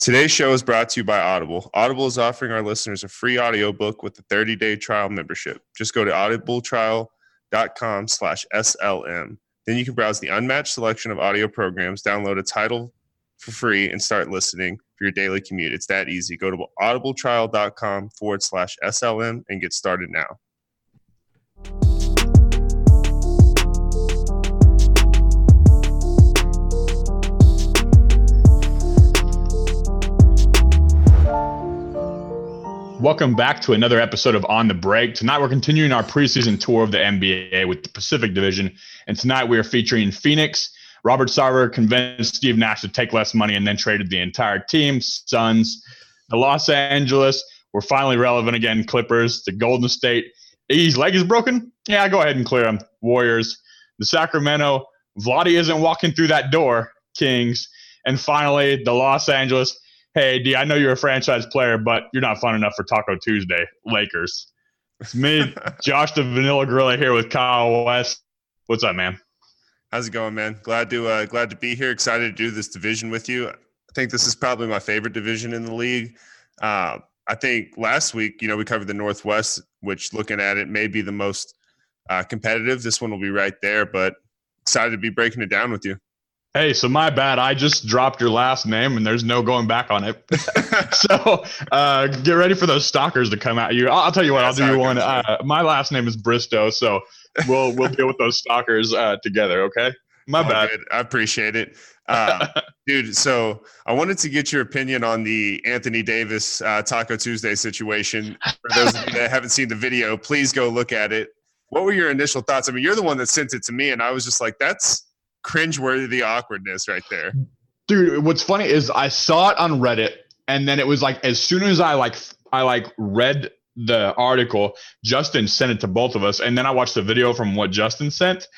Today's show is brought to you by Audible. Audible is offering our listeners a free audiobook with a 30-day trial membership. Just go to audibletrial.com/SLM. Then you can browse the unmatched selection of audio programs, download a title for free, and start listening for your daily commute. It's that easy. Go to audibletrial.com/SLM and get started now. Welcome back to another episode of On the Break. Tonight, we're continuing our preseason tour of the NBA with the Pacific Division. And tonight, we are featuring Phoenix. Robert Sarver convinced Steve Nash to take less money and then traded the entire team. Suns, the Los Angeles, we're finally relevant again. Clippers, the Golden State. Iggy's leg is broken? Yeah, go ahead and clear him. Warriors, the Sacramento. Vlade isn't walking through that door. Kings. And finally, the Los Angeles. Hey, D, I know you're a franchise player, but you're not fun enough for Taco Tuesday. Lakers. It's me, Josh the Vanilla Gorilla, here with Kyle West. What's up, man? How's it going, man? Glad to be here. Excited to do this division with you. I think this is probably my favorite division in the league. I think last week, we covered the Northwest, which looking at it may be the most competitive. This one will be right there, but excited to be breaking it down with you. Hey, so my bad. I just dropped your last name, and there's no going back on it. So get ready for those stalkers to come at you. I'll tell you what. That's I'll do you one. My last name is Bristow, so we'll deal with those stalkers together. Okay. My bad. Good. I appreciate it, dude. So I wanted to get your opinion on the Anthony Davis Taco Tuesday situation. For those of you that haven't seen the video, please go look at it. What were your initial thoughts? I mean, you're the one that sent it to me, and I was just like, that's cringeworthy awkwardness right there. Dude, what's funny is I saw it on Reddit, and then it was like, as soon as I read the article, Justin sent it to both of us, and then I watched the video from what Justin sent,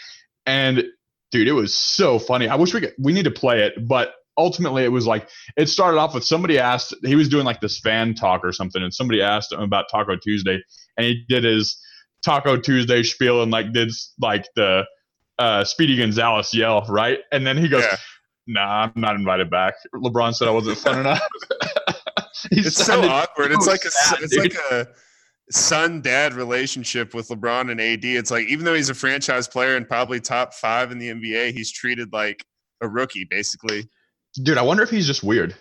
and dude, it was so funny. I wish we need to play it, but ultimately it was like, it started off with somebody asked, he was doing like this fan talk or something, and somebody asked him about Taco Tuesday, and he did his Taco Tuesday spiel and did the Speedy Gonzalez yell, right? And then he goes, yeah. Nah, I'm not invited back. LeBron said I wasn't fun enough. It's so awkward. It's like a son-dad relationship with LeBron and AD. It's like, even though he's a franchise player and probably top five in the NBA, he's treated like a rookie, basically. Dude, I wonder if he's just weird.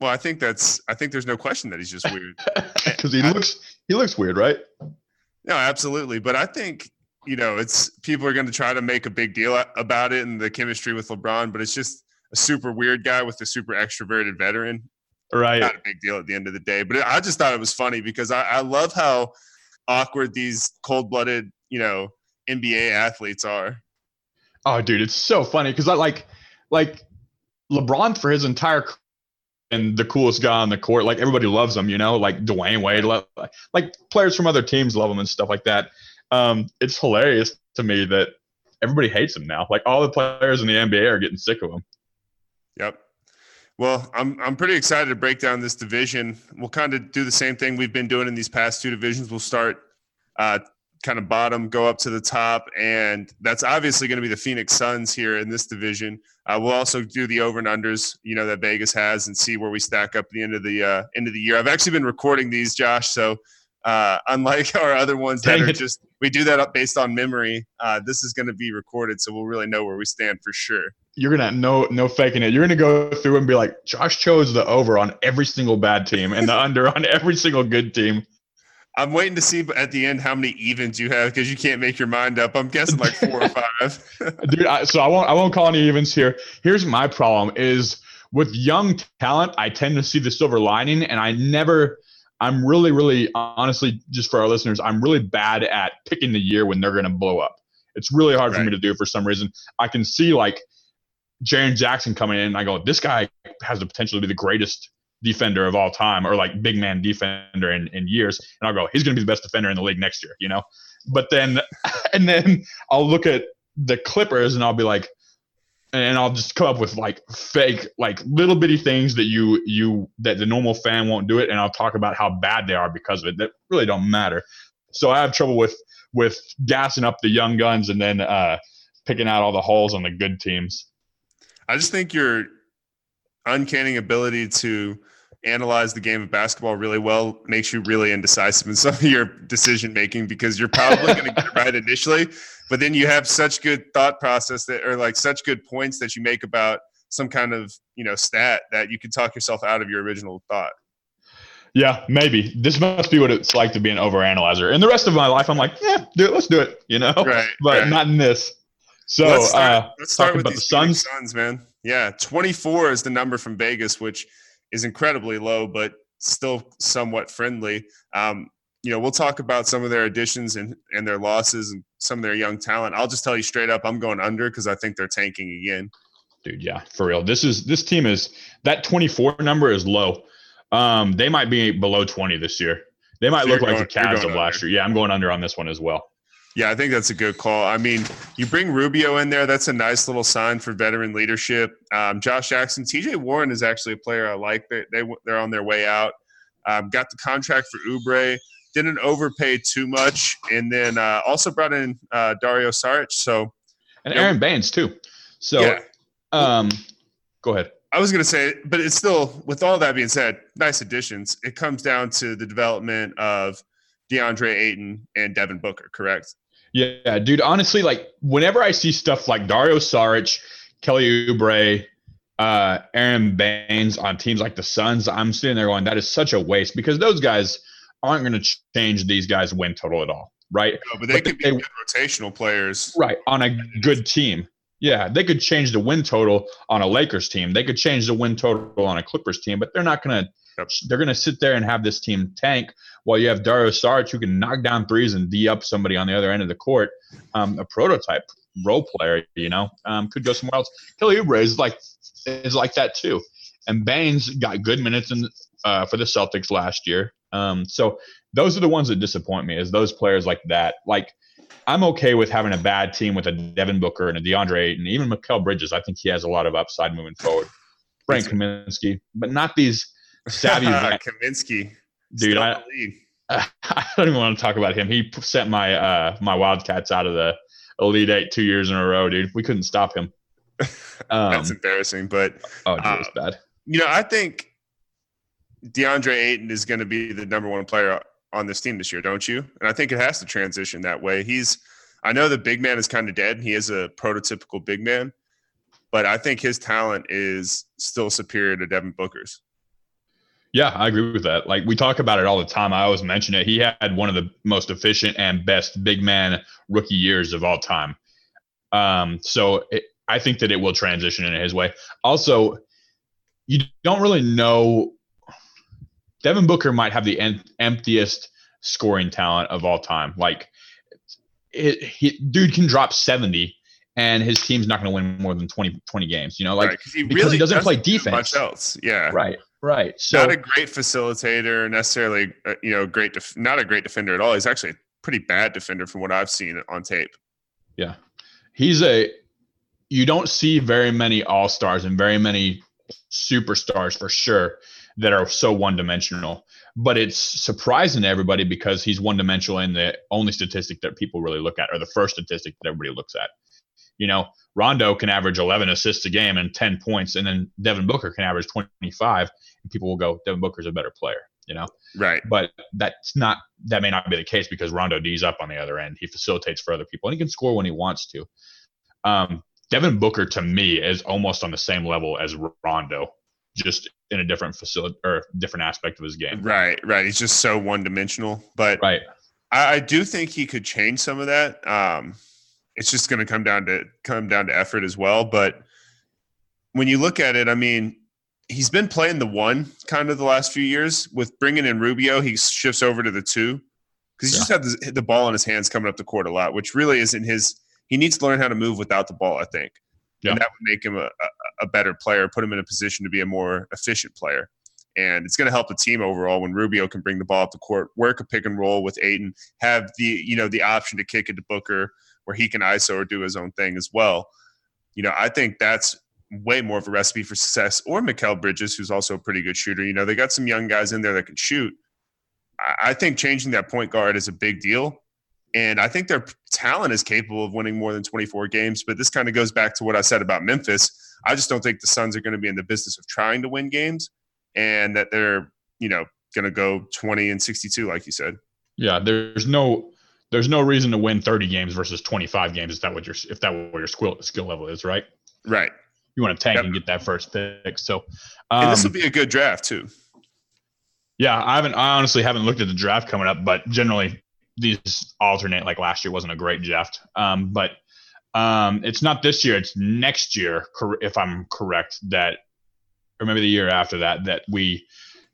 Well, I think there's no question that he's just weird. Because he looks weird, right? No, absolutely. But I think it's people are going to try to make a big deal about it and the chemistry with LeBron, but it's just a super weird guy with a super extroverted veteran. Right. Not a big deal at the end of the day, but I just thought it was funny because I love how awkward these cold-blooded, NBA athletes are. Oh, dude, it's so funny because I like LeBron for his entire career and the coolest guy on the court. Like, everybody loves him, like Dwayne Wade, like players from other teams love him and stuff like that. It's hilarious to me that everybody hates him now. Like, all the players in the NBA are getting sick of him. Yep. Well, I'm pretty excited to break down this division. We'll kind of do the same thing we've been doing in these past two divisions. We'll start kind of bottom, go up to the top, and that's obviously going to be the Phoenix Suns here in this division. We'll also do the over and unders, that Vegas has, and see where we stack up at the end of the year. I've actually been recording these, Josh, so unlike our other ones that are just, we do that up based on memory. This is going to be recorded, so we'll really know where we stand for sure. You're gonna no faking it. You're gonna go through and be like, Josh chose the over on every single bad team and the under on every single good team. I'm waiting to see at the end how many evens you have because you can't make your mind up. I'm guessing like 4 or 5. Dude, so I won't call any evens here. Here's my problem is with young talent, I tend to see the silver lining, and I'm really, really, honestly, just for our listeners, I'm really bad at picking the year when they're going to blow up. It's really hard for me to do for some reason. I can see like Jaren Jackson coming in, and I go, this guy has the potential to be the greatest defender of all time, or like big man defender in years. And I'll go, he's going to be the best defender in the league next year, But then, and then I'll look at the Clippers, and I'll be like, and I'll just come up with like fake, like little bitty things that that the normal fan won't do it. And I'll talk about how bad they are because of it. That really don't matter. So I have trouble with gassing up the young guns and then picking out all the holes on the good teams. I just think uncanny ability to analyze the game of basketball really well makes you really indecisive in some of your decision making, because you're probably going to get it right initially, but then you have such good thought process that, or like such good points that you make about some kind of, you know, stat that you can talk yourself out of your original thought. Yeah, maybe. This must be what it's like to be an overanalyzer. And the rest of my life, I'm like, yeah, dude, let's do it, you know? Right, but right. Not in this. So let's start with the Suns, man. Yeah, 24 is the number from Vegas, which is incredibly low, but still somewhat friendly. You know, we'll talk about some of their additions and their losses and some of their young talent. I'll just tell you straight up, I'm going under because I think they're tanking again. Dude, yeah, for real. This team is that 24 number is low. They might be below 20 this year. They might look like the Cavs of last year. Yeah, I'm going under on this one as well. Yeah, I think that's a good call. I mean, you bring Rubio in there. That's a nice little sign for veteran leadership. Josh Jackson, TJ Warren is actually a player I like. They're on their way out. Got the contract for Oubre. Didn't overpay too much. And then also brought in Dario Saric. And Aaron Baines too. So yeah. Go ahead. I was going to say, but it's still, with all that being said, nice additions. It comes down to the development of DeAndre Ayton and Devin Booker, correct? Yeah, dude, honestly, like, whenever I see stuff like Dario Saric, Kelly Oubre, Aaron Baines on teams like the Suns, I'm sitting there going, that is such a waste, because those guys aren't going to change these guys' win total at all, right? No, but they could be good rotational players. Right, on a good team. Yeah, they could change the win total on a Lakers team. They could change the win total on a Clippers team, but they're not going to – they're going to sit there and have this team tank while you have Dario Saric who can knock down threes and D-up somebody on the other end of the court, a prototype role player, you know, could go somewhere else. Kelly Oubre is like that too. And Baines got good minutes for the Celtics last year. So those are the ones that disappoint me, is those players like that. Like, I'm okay with having a bad team with a Devin Booker and a DeAndre Ayton, even Mikal Bridges. I think he has a lot of upside moving forward. Frank Kaminsky, but not these savvy. Kaminsky, dude, I don't even want to talk about him. He sent my Wildcats out of the Elite Eight 2 years in a row, dude. We couldn't stop him. That's embarrassing, but it was bad. You know, I think DeAndre Ayton is going to be the number one player on this team this year, don't you? And I think it has to transition that way. I know the big man is kind of dead. He is a prototypical big man, but I think his talent is still superior to Devin Booker's. Yeah, I agree with that. Like, we talk about it all the time. I always mention it. He had one of the most efficient and best big man rookie years of all time. I think that it will transition in his way. Also, you don't really know. Devin Booker might have the emptiest scoring talent of all time. Like, dude can drop 70, and his team's not going to win more than 20 games. You know, like, right, because he doesn't play defense. Much else, yeah. Right. So, not a great facilitator necessarily. You know, not a great defender at all. He's actually a pretty bad defender from what I've seen on tape. Yeah, you don't see very many all-stars and very many superstars for sure that are so one-dimensional, but it's surprising to everybody because he's one-dimensional in the only statistic that people really look at, or the first statistic that everybody looks at. You know, Rondo can average 11 assists a game and 10 points, and then Devin Booker can average 25, and people will go, Devin Booker's a better player, you know? Right. But that may not be the case because Rondo D's up on the other end. He facilitates for other people, and he can score when he wants to. Devin Booker, to me, is almost on the same level as Rondo, just in a different facility or different aspect of his game. Right. He's just so one-dimensional. But right. I do think he could change some of that. It's just going to come down to effort as well. But when you look at it, I mean, he's been playing the one kind of the last few years. With bringing in Rubio, he shifts over to the two because he just had the ball in his hands coming up the court a lot, which really isn't his – he needs to learn how to move without the ball, I think. Yeah. And that would make him a better player, put him in a position to be a more efficient player. And it's going to help the team overall when Rubio can bring the ball up the court, work a pick and roll with Ayton, have the option to kick it to Booker where he can ISO or do his own thing as well. You know, I think that's way more of a recipe for success. Or Mikal Bridges, who's also a pretty good shooter. You know, they got some young guys in there that can shoot. I think changing that point guard is a big deal. And I think their talent is capable of winning more than 24 games. But this kind of goes back to what I said about Memphis. I just don't think the Suns are going to be in the business of trying to win games, and that they're, you know, going to go 20-62, like you said. Yeah, there's no reason to win 30 games versus 25 games. Is that what your skill level is, right? Right. You want to tank and get that first pick. So, and this will be a good draft too. Yeah, I honestly haven't looked at the draft coming up, but generally these alternate. Like last year wasn't a great draft, but it's not this year. It's next year, if I'm correct, that, or maybe the year after that, that we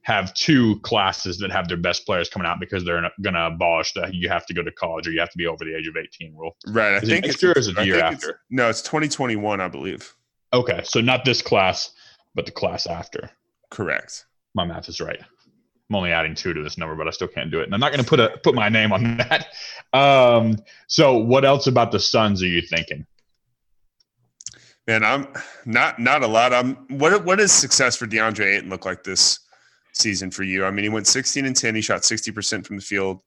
have two classes that have their best players coming out because they're going to abolish the you have to go to college or you have to be over the age of 18 rule. Right. I think it's the year after. No, it's 2021, I believe. Okay. So not this class, but the class after. Correct. My math is right. I'm only adding two to this number, but I still can't do it. And I'm not going to put my name on that. So what else about the Suns are you thinking? Man, I'm not a lot. What does success for DeAndre Ayton look like this season for you? I mean, he went 16-10. He shot 60% from the field.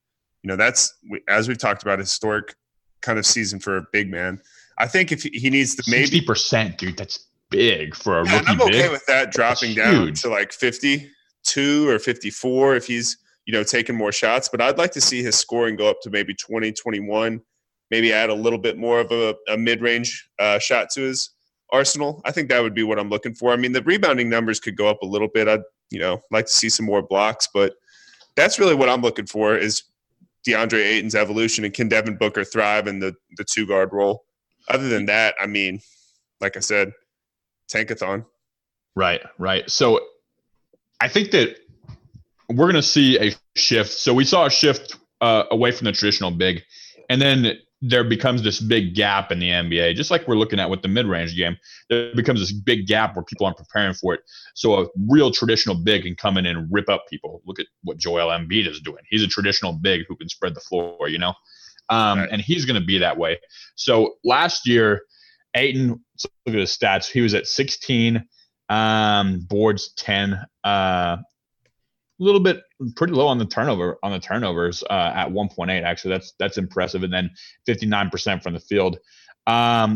You know, that's, as we've talked about, a historic kind of season for a big man. I think if he needs to maybe 60%, dude, that's big for a rookie. And I'm okay with that dropping down to like 52 or 54 if he's, you know, taking more shots. But I'd like to see his scoring go up to maybe 20, 21, maybe add a little bit more of a mid-range shot to his arsenal. I think that would be what I'm looking for. I mean, the rebounding numbers could go up a little bit. I'd, you know, like to see some more blocks, but that's really what I'm looking for is DeAndre Ayton's evolution, and can Devin Booker thrive in the two guard role. Other than that, I mean, like I said, tankathon. Right. So I think that we're going to see a shift. So we saw a shift away from the traditional big, and then there becomes this big gap in the NBA, just like we're looking at with the mid-range game. There becomes this big gap where people aren't preparing for it. So a real traditional big can come in and rip up people. Look at what Joel Embiid is doing. He's a traditional big who can spread the floor, you know, right. And he's going to be that way. So last year, Ayton, let's look at his stats. He was at 16, boards 10, a little bit pretty low on the turnovers at 1.8. Actually, that's impressive. And then 59% from the field.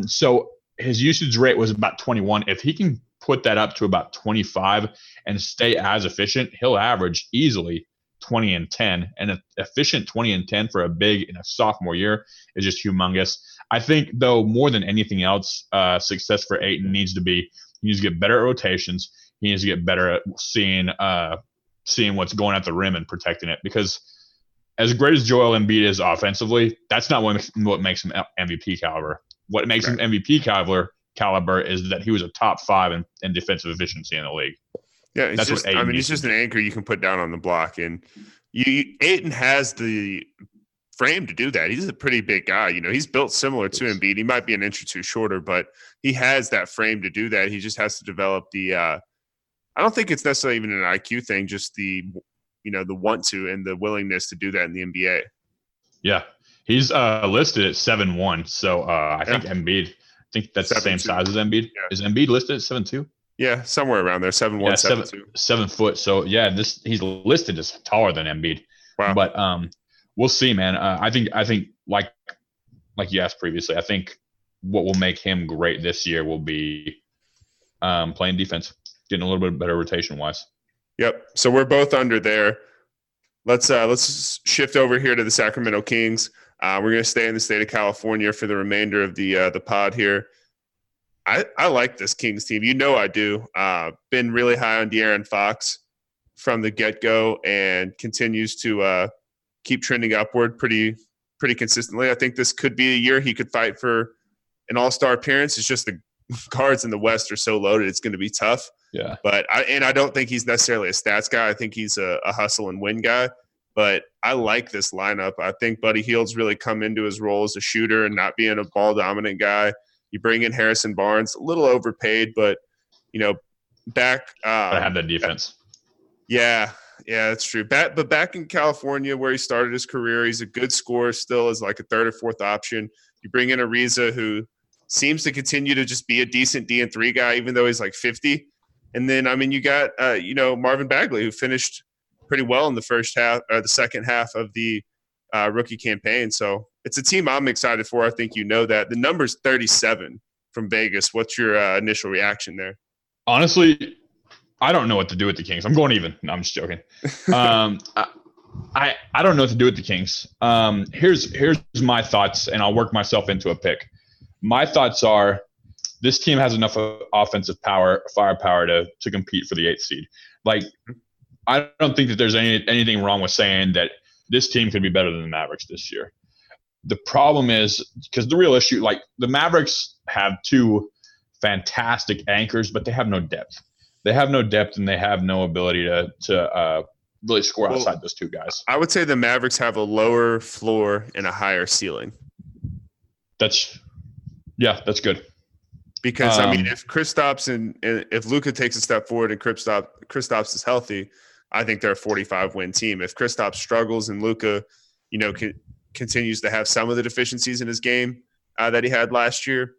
So his usage rate was about 21. If he can put that up to about 25 and stay as efficient, he'll average easily 20-10. And an efficient 20-10 for a big in a sophomore year is just humongous. I think, though, more than anything else, success for Ayton needs to get better at rotations. He needs to get better at seeing what's going at the rim and protecting it, because as great as Joel Embiid is offensively, that's not what makes him MVP caliber. What makes him MVP caliber is that he was a top five in defensive efficiency in the league. Yeah, it's he's just an anchor you can put down on the block, and Ayton has the frame to do that. He's a pretty big guy. You know, he's built similar to Embiid. He might be an inch or two shorter, but he has that frame to do that. He just has to develop the. I don't think it's necessarily even an IQ thing, just the want to and the willingness to do that in the NBA. Yeah. He's listed at 7'1". So think Embiid, that's the same size as Embiid. Yeah. Is Embiid listed at 7'2"? Yeah, somewhere around there, 7'1", 7'2". 7 foot. So, yeah, he's listed as taller than Embiid. Wow. But we'll see, man. I think like you asked previously, I think what will make him great this year will be playing defense. Getting a little bit better rotation wise. Yep. So we're both under there. Let's shift over here to the Sacramento Kings. We're going to stay in the state of California for the remainder of the pod here. I like this Kings team. You know I do. Been really high on De'Aaron Fox from the get-go and continues to keep trending upward pretty consistently. I think this could be a year he could fight for an all-star appearance. It's just the guards in the West are so loaded, it's going to be tough. Yeah, but I don't think he's necessarily a stats guy. I think he's a hustle and win guy. But I like this lineup. I think Buddy Hield's really come into his role as a shooter and not being a ball dominant guy. You bring in Harrison Barnes, a little overpaid, but you know, back. I have that defense. Yeah, that's true. But back in California, where he started his career, he's a good scorer still, as like a third or fourth option. You bring in Ariza, who seems to continue to just be a decent D and three guy, even though he's like 50. And then, I mean, you got, Marvin Bagley, who finished pretty well in the second half of the rookie campaign. So it's a team I'm excited for. I think you know that. The number's 37 from Vegas. What's your initial reaction there? Honestly, I don't know what to do with the Kings. I'm going even. No, I'm just joking. I don't know what to do with the Kings. Here's my thoughts, and I'll work myself into a pick. My thoughts are this team has enough offensive firepower to compete for the 8th seed. Like, I don't think that there's anything wrong with saying that this team could be better than the Mavericks this year. The problem is, because the real issue, like, the Mavericks have two fantastic anchors, but they have no depth. They have no depth, and they have no ability to really score outside those two guys. I would say the Mavericks have a lower floor and a higher ceiling. That's good. Because, if Kristaps and if Luka takes a step forward and Kristaps is healthy, I think they're a 45-win team. If Kristaps struggles and Luka, continues to have some of the deficiencies in his game that he had last year,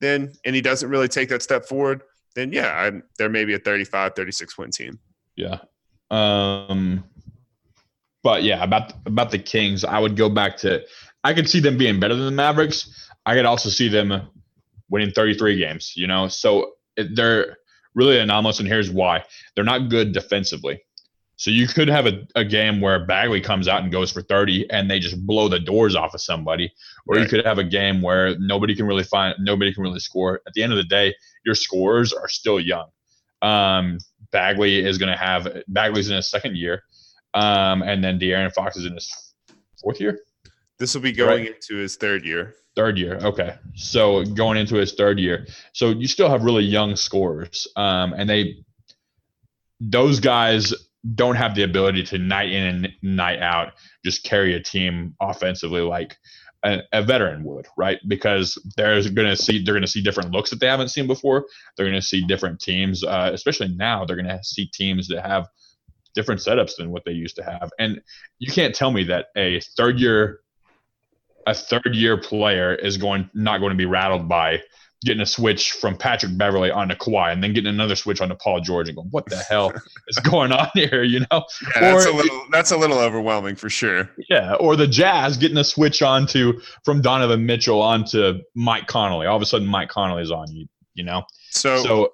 then and he doesn't really take that step forward, then, they're maybe a 35, 36-win team. Yeah. But, about the Kings, I would go back to – I could see them being better than the Mavericks. I could also see them – winning 33 games, So they're really anomalous, and here's why. They're not good defensively. So you could have a game where Bagley comes out and goes for 30 and they just blow the doors off of somebody, or right. You could have a game where nobody can really score. At the end of the day, your scorers are still young. Bagley's in his second year, and then De'Aaron Fox is in his fourth year. This will be going into his third year. Third year, okay. So going into his third year. So you still have really young scorers, and those guys don't have the ability to night in and night out just carry a team offensively like a veteran would, right? Because they're going to see different looks that they haven't seen before. They're going to see different teams, especially now. They're going to see teams that have different setups than what they used to have. And you can't tell me that a third-year player is not going to be rattled by getting a switch from Patrick Beverly onto Kawhi and then getting another switch onto Paul George and going, what the hell is going on here, Yeah, that's a little overwhelming for sure. Yeah, or the Jazz getting a switch from Donovan Mitchell onto Mike Conley. All of a sudden, Mike Conley's on you. So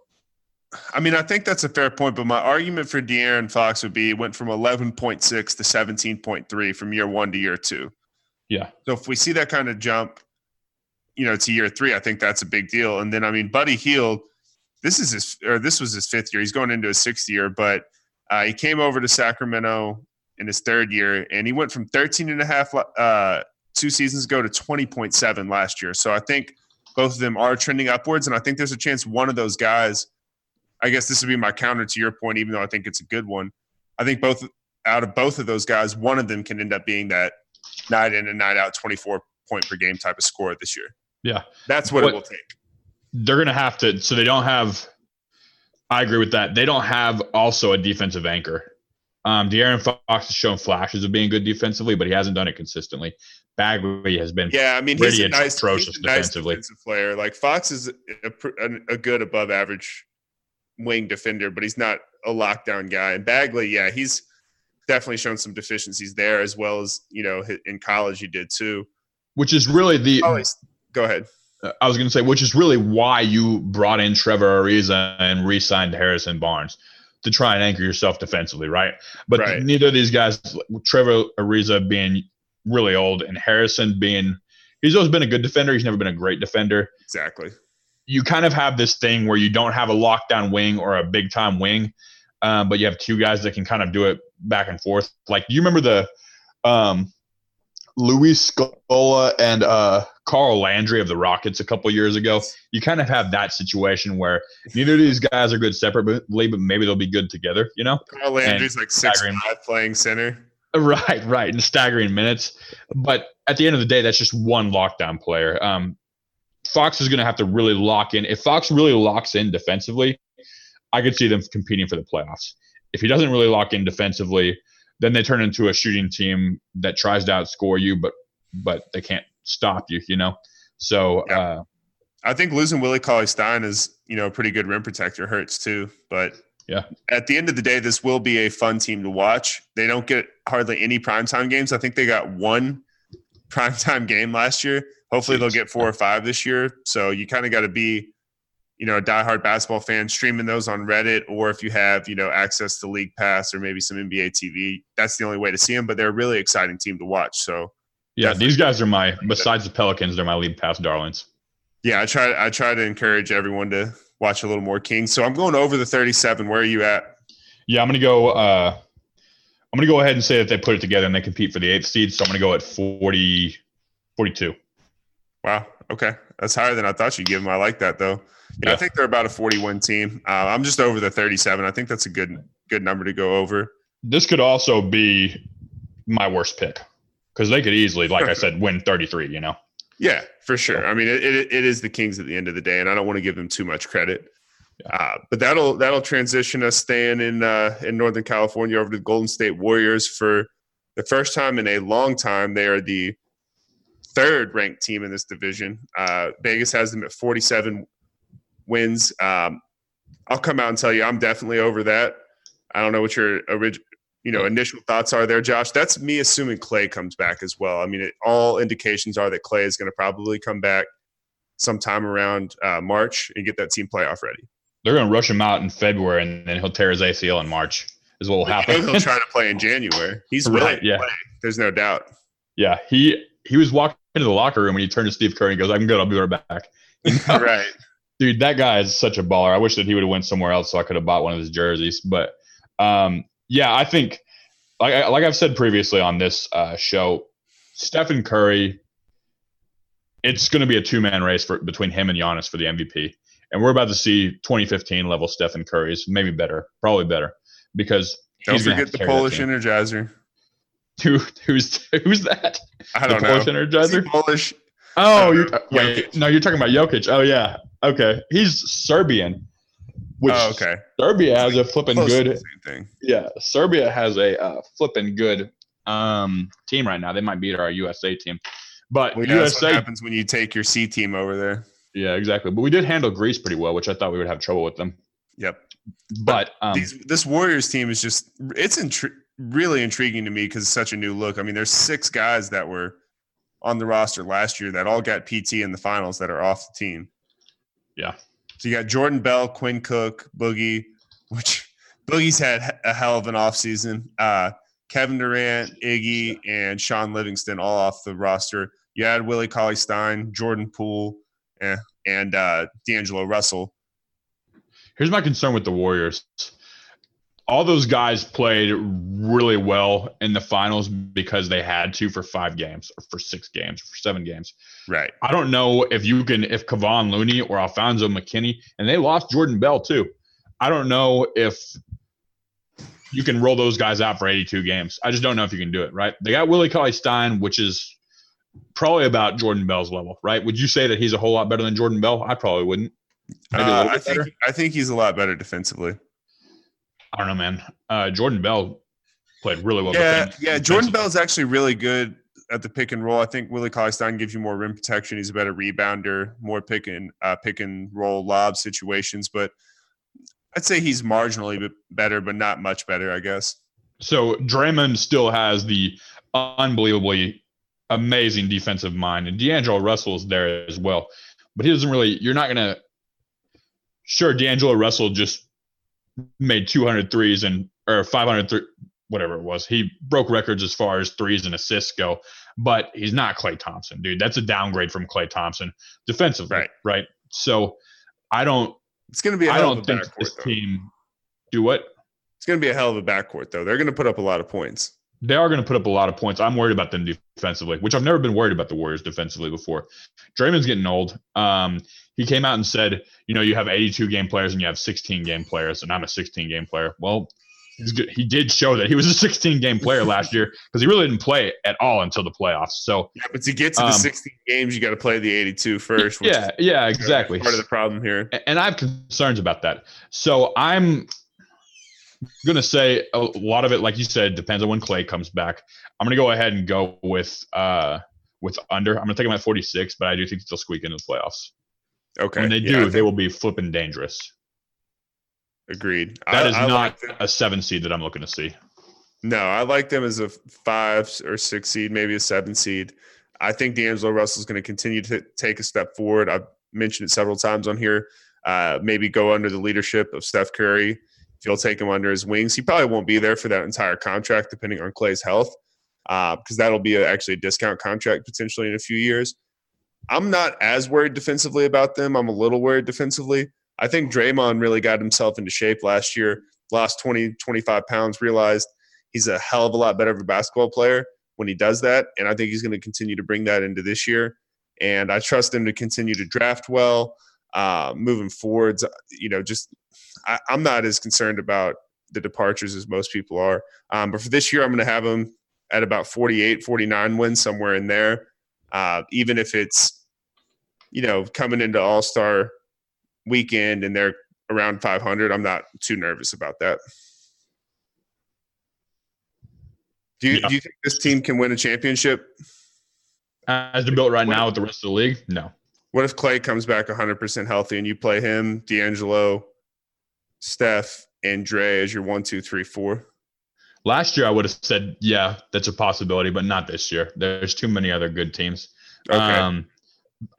I think that's a fair point, but my argument for De'Aaron Fox would be it went from 11.6 to 17.3 from year one to year two. Yeah. So if we see that kind of jump, to year three, I think that's a big deal. And then, Buddy Hield, this was his fifth year. He's going into his sixth year, but he came over to Sacramento in his third year, and he went from 13.5 two seasons ago to 20.7 last year. So I think both of them are trending upwards, and I think there's a chance one of those guys. I guess this would be my counter to your point, even though I think it's a good one. I think out of both of those guys, one of them can end up being that night in and night out, 24-point-per-game type of score this year. Yeah. That's what it will take. They're going to have to – so they don't have – I agree with that. They don't have also a defensive anchor. De'Aaron Fox has shown flashes of being good defensively, but he hasn't done it consistly. Bagley has been pretty atrocious defensively. Nice defensive player. Like, Fox is a good above-average wing defender, but he's not a lockdown guy. And Bagley, he's – definitely shown some deficiencies there, as well as in college he did too, which is really go ahead. I was going to say, which is really why you brought in Trevor Ariza and re-signed Harrison Barnes to try and anchor yourself defensively, right? But right. Neither of these guys, Trevor Ariza being really old and Harrison being, he's always been a good defender. He's never been a great defender. Exactly. You kind of have this thing where you don't have a lockdown wing or a big time wing. But you have two guys that can kind of do it back and forth. Like, do you remember the Luis Scola and Carl Landry of the Rockets a couple years ago? You kind of have that situation where neither of these guys are good separately, but maybe they'll be good together, Carl Landry's and like 6'5" playing center. Right, and staggering minutes. But at the end of the day, that's just one lockdown player. Fox is going to have to really lock in. If Fox really locks in defensively, I could see them competing for the playoffs. If he doesn't really lock in defensively, then they turn into a shooting team that tries to outscore you, but they can't stop you, So yeah. I think losing Willie Cauley-Stein is, a pretty good rim protector hurts too. But yeah, at the end of the day, this will be a fun team to watch. They don't get hardly any primetime games. I think they got one primetime game last year. Hopefully they'll get 4 or 5 this year. So you kind of got to be, you know, a diehard basketball fan, streaming those on Reddit, or if you have, you know, access to League Pass or maybe some NBA TV, that's the only way to see them. But they're a really exciting team to watch. So yeah, these guys are my, besides the Pelicans, they're my League Pass darlings. Yeah, I try to encourage everyone to watch a little more Kings. So I'm going over the 37. Where are you at? Yeah, I'm going to go ahead and say that they put it together and they compete for the 8th seed. So I'm going to go at 42. Wow. Okay. That's higher than I thought you'd give them. I like that, though. Yeah. I think they're about a 40-win team. I'm just over the 37. I think that's a good number to go over. This could also be my worst pick because they could easily, like I said, win 33, you know? Yeah, for sure. I mean, it is the Kings at the end of the day, and I don't want to give them too much credit. But that'll transition us staying in Northern California over to the Golden State Warriors. For the first time in a long time, they are the third-ranked team in this division. Vegas has them at 47 wins. I'll come out and tell you I'm definitely over that. I don't know what your initial thoughts are there, Josh. That's me assuming Klay comes back as well. I mean, all indications are that Klay is going to probably come back sometime around March and get that team playoff ready. They're going to rush him out in February, and then he'll tear his ACL in March is what will happen. He'll try to play in January. He's willing to play. There's no doubt. Yeah, he was walking into the locker room when he turned to Steve Curry and goes, I'm good, I'll be right back. Right. Dude, that guy is such a baller. I wish that he would have went somewhere else so I could have bought one of his jerseys. But, yeah, I think, like I've said previously on this show, Stephen Curry, it's going to be a two-man race between him and Giannis for the MVP. And we're about to see 2015-level Stephen Curry's, maybe better, probably better, because he's going to have to carry that team. Don't forget the Polish Energizer. Who's that? I don't know. The Polish Energizer? Is he Polish? Oh, you're talking about Jokic. Oh, yeah. Okay. He's Serbian, which Serbia has a flipping good thing. Yeah. Serbia has a flipping good team right now. They might beat our USA team. But USA, that's what happens when you take your C team over there. Yeah, exactly. But we did handle Greece pretty well, which I thought we would have trouble with them. Yep. But this Warriors team is just – it's really intriguing to me because it's such a new look. I mean, there's 6 guys that were on the roster last year that all got PT in the finals that are off the team. Yeah. So you got Jordan Bell, Quinn Cook, Boogie, which Boogie's had a hell of an offseason. Kevin Durant, Iggy, and Sean Livingston all off the roster. You had Willie Cauley-Stein, Jordan Poole, and D'Angelo Russell. Here's my concern with the Warriors. All those guys played really well in the finals because they had to for 5 games or for 6 games or for 7 games. Right. I don't know if Kevon Looney or Alfonso McKinney, and they lost Jordan Bell too. I don't know if you can roll those guys out for 82 games. I just don't know if you can do it, right? They got Willie Cauley-Stein, which is probably about Jordan Bell's level, right? Would you say that he's a whole lot better than Jordan Bell? I probably wouldn't. I think he's a lot better defensively. I don't know, man. Jordan Bell played really well. Yeah. Jordan Bell's actually really good at the pick and roll. I think Willie Cauley-Stein gives you more rim protection. He's a better rebounder, more pick and roll lob situations. But I'd say he's marginally better, but not much better, I guess. So Draymond still has the unbelievably amazing defensive mind, and D'Angelo Russell is there as well. But he doesn't really. You're not gonna. Sure, D'Angelo Russell just made 200 threes or 500, whatever it was. He broke records as far as threes and assists go, but he's not Klay Thompson, dude. That's a downgrade from Klay Thompson defensively, right? So I don't. It's going to be. I don't think this team. Do what? It's going to be a hell of a backcourt, though. They're going to put up a lot of points. They are going to put up a lot of points. I'm worried about them defensively, which I've never been worried about the Warriors defensively before. Draymond's getting old. He came out and said, you know, you have 82 game players and you have 16 game players, and I'm a 16 game player. Well, he did show that he was a 16 game player last year because he really didn't play at all until the playoffs. So yeah, but to get to the 16 games, you got to play the 82 first. Yeah, exactly. Part of the problem here, and I have concerns about that. So I'm going to say a lot of it, like you said, depends on when Klay comes back. I'm going to go ahead and go with under. I'm going to take them at 46, but I do think they'll squeak into the playoffs. Okay. When they do, they will be flipping dangerous. Agreed. That is not a 7 seed that I'm looking to see. No, I like them as a 5 or 6 seed, maybe a 7 seed. I think D'Angelo Russell is going to continue to take a step forward. I've mentioned it several times on here. Maybe go under the leadership of Steph Curry. If he'll take him under his wings, he probably won't be there for that entire contract, depending on Klay's health, because that'll be actually a discount contract potentially in a few years. I'm not as worried defensively about them. I'm a little worried defensively. I think Draymond really got himself into shape last year, lost 20, 25 pounds, realized he's a hell of a lot better of a basketball player when he does that, and I think he's going to continue to bring that into this year. And I trust him to continue to draft well moving forwards. You know, just I'm not as concerned about the departures as most people are. But for this year, I'm going to have him at about 48, 49 wins, somewhere in there. Even if it's, you know, coming into All-Star weekend and they're around 500, I'm not too nervous about that. Do you think this team can win a championship? As they're built right now with the rest of the league, no. What if Klay comes back 100% healthy and you play him, D'Angelo, Steph, and Dre as your 1, 2, 3, 4? Last year I would have said, yeah, that's a possibility, but not this year. There's too many other good teams. Okay.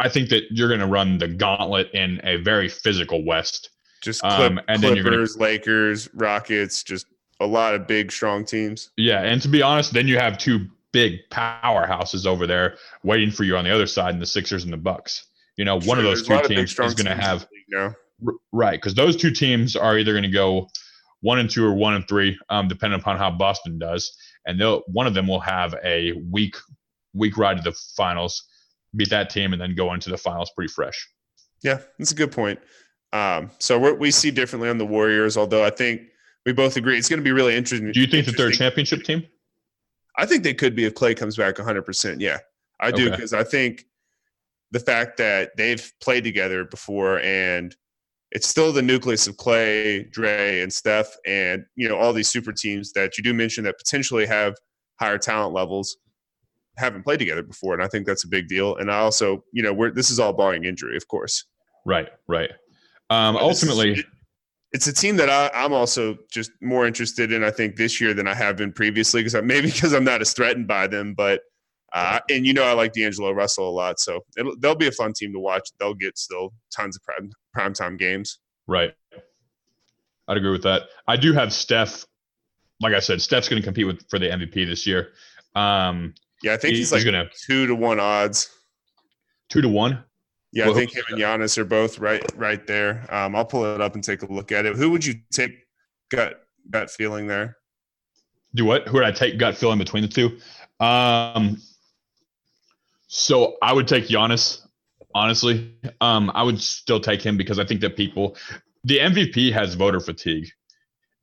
I think that you're going to run the gauntlet in a very physical West. Just Clippers, Lakers, Rockets, just a lot of big, strong teams. Yeah, and to be honest, then you have two big powerhouses over there waiting for you on the other side in the Sixers and the Bucks. You know, one of those two teams is going to have – right, because those two teams are either going to go 1-2 or 1-3, depending upon how Boston does. And one of them will have a weak ride to the finals, beat that team, and then go into the finals pretty fresh. Yeah, that's a good point. So we see differently on the Warriors, although I think we both agree it's going to be really interesting. Do you think that they're a championship team? I think they could be if Klay comes back 100%. Yeah, I do, because I think the fact that they've played together before and it's still the nucleus of Klay, Dre, and Steph and, you know, all these super teams that you do mention that potentially have higher talent levels haven't played together before, and I think that's a big deal. And I also, you know, this is all barring injury, of course. Right. Ultimately – it's a team that I'm also just more interested in, I think, this year than I have been previously, because I'm not as threatened by them. But and you know, I like D'Angelo Russell a lot, so they'll be a fun team to watch. They'll get still tons of primetime games. Right, I'd agree with that. I do have Steph. Like I said, Steph's going to compete for the MVP this year. I think he's like 2-1 odds. 2-1. Yeah, I think him and Giannis are both right there. I'll pull it up and take a look at it. Who would you take gut feeling there? Do what? Who would I take gut feeling between the two? So I would take Giannis, honestly. I would still take him because I think that the MVP has voter fatigue.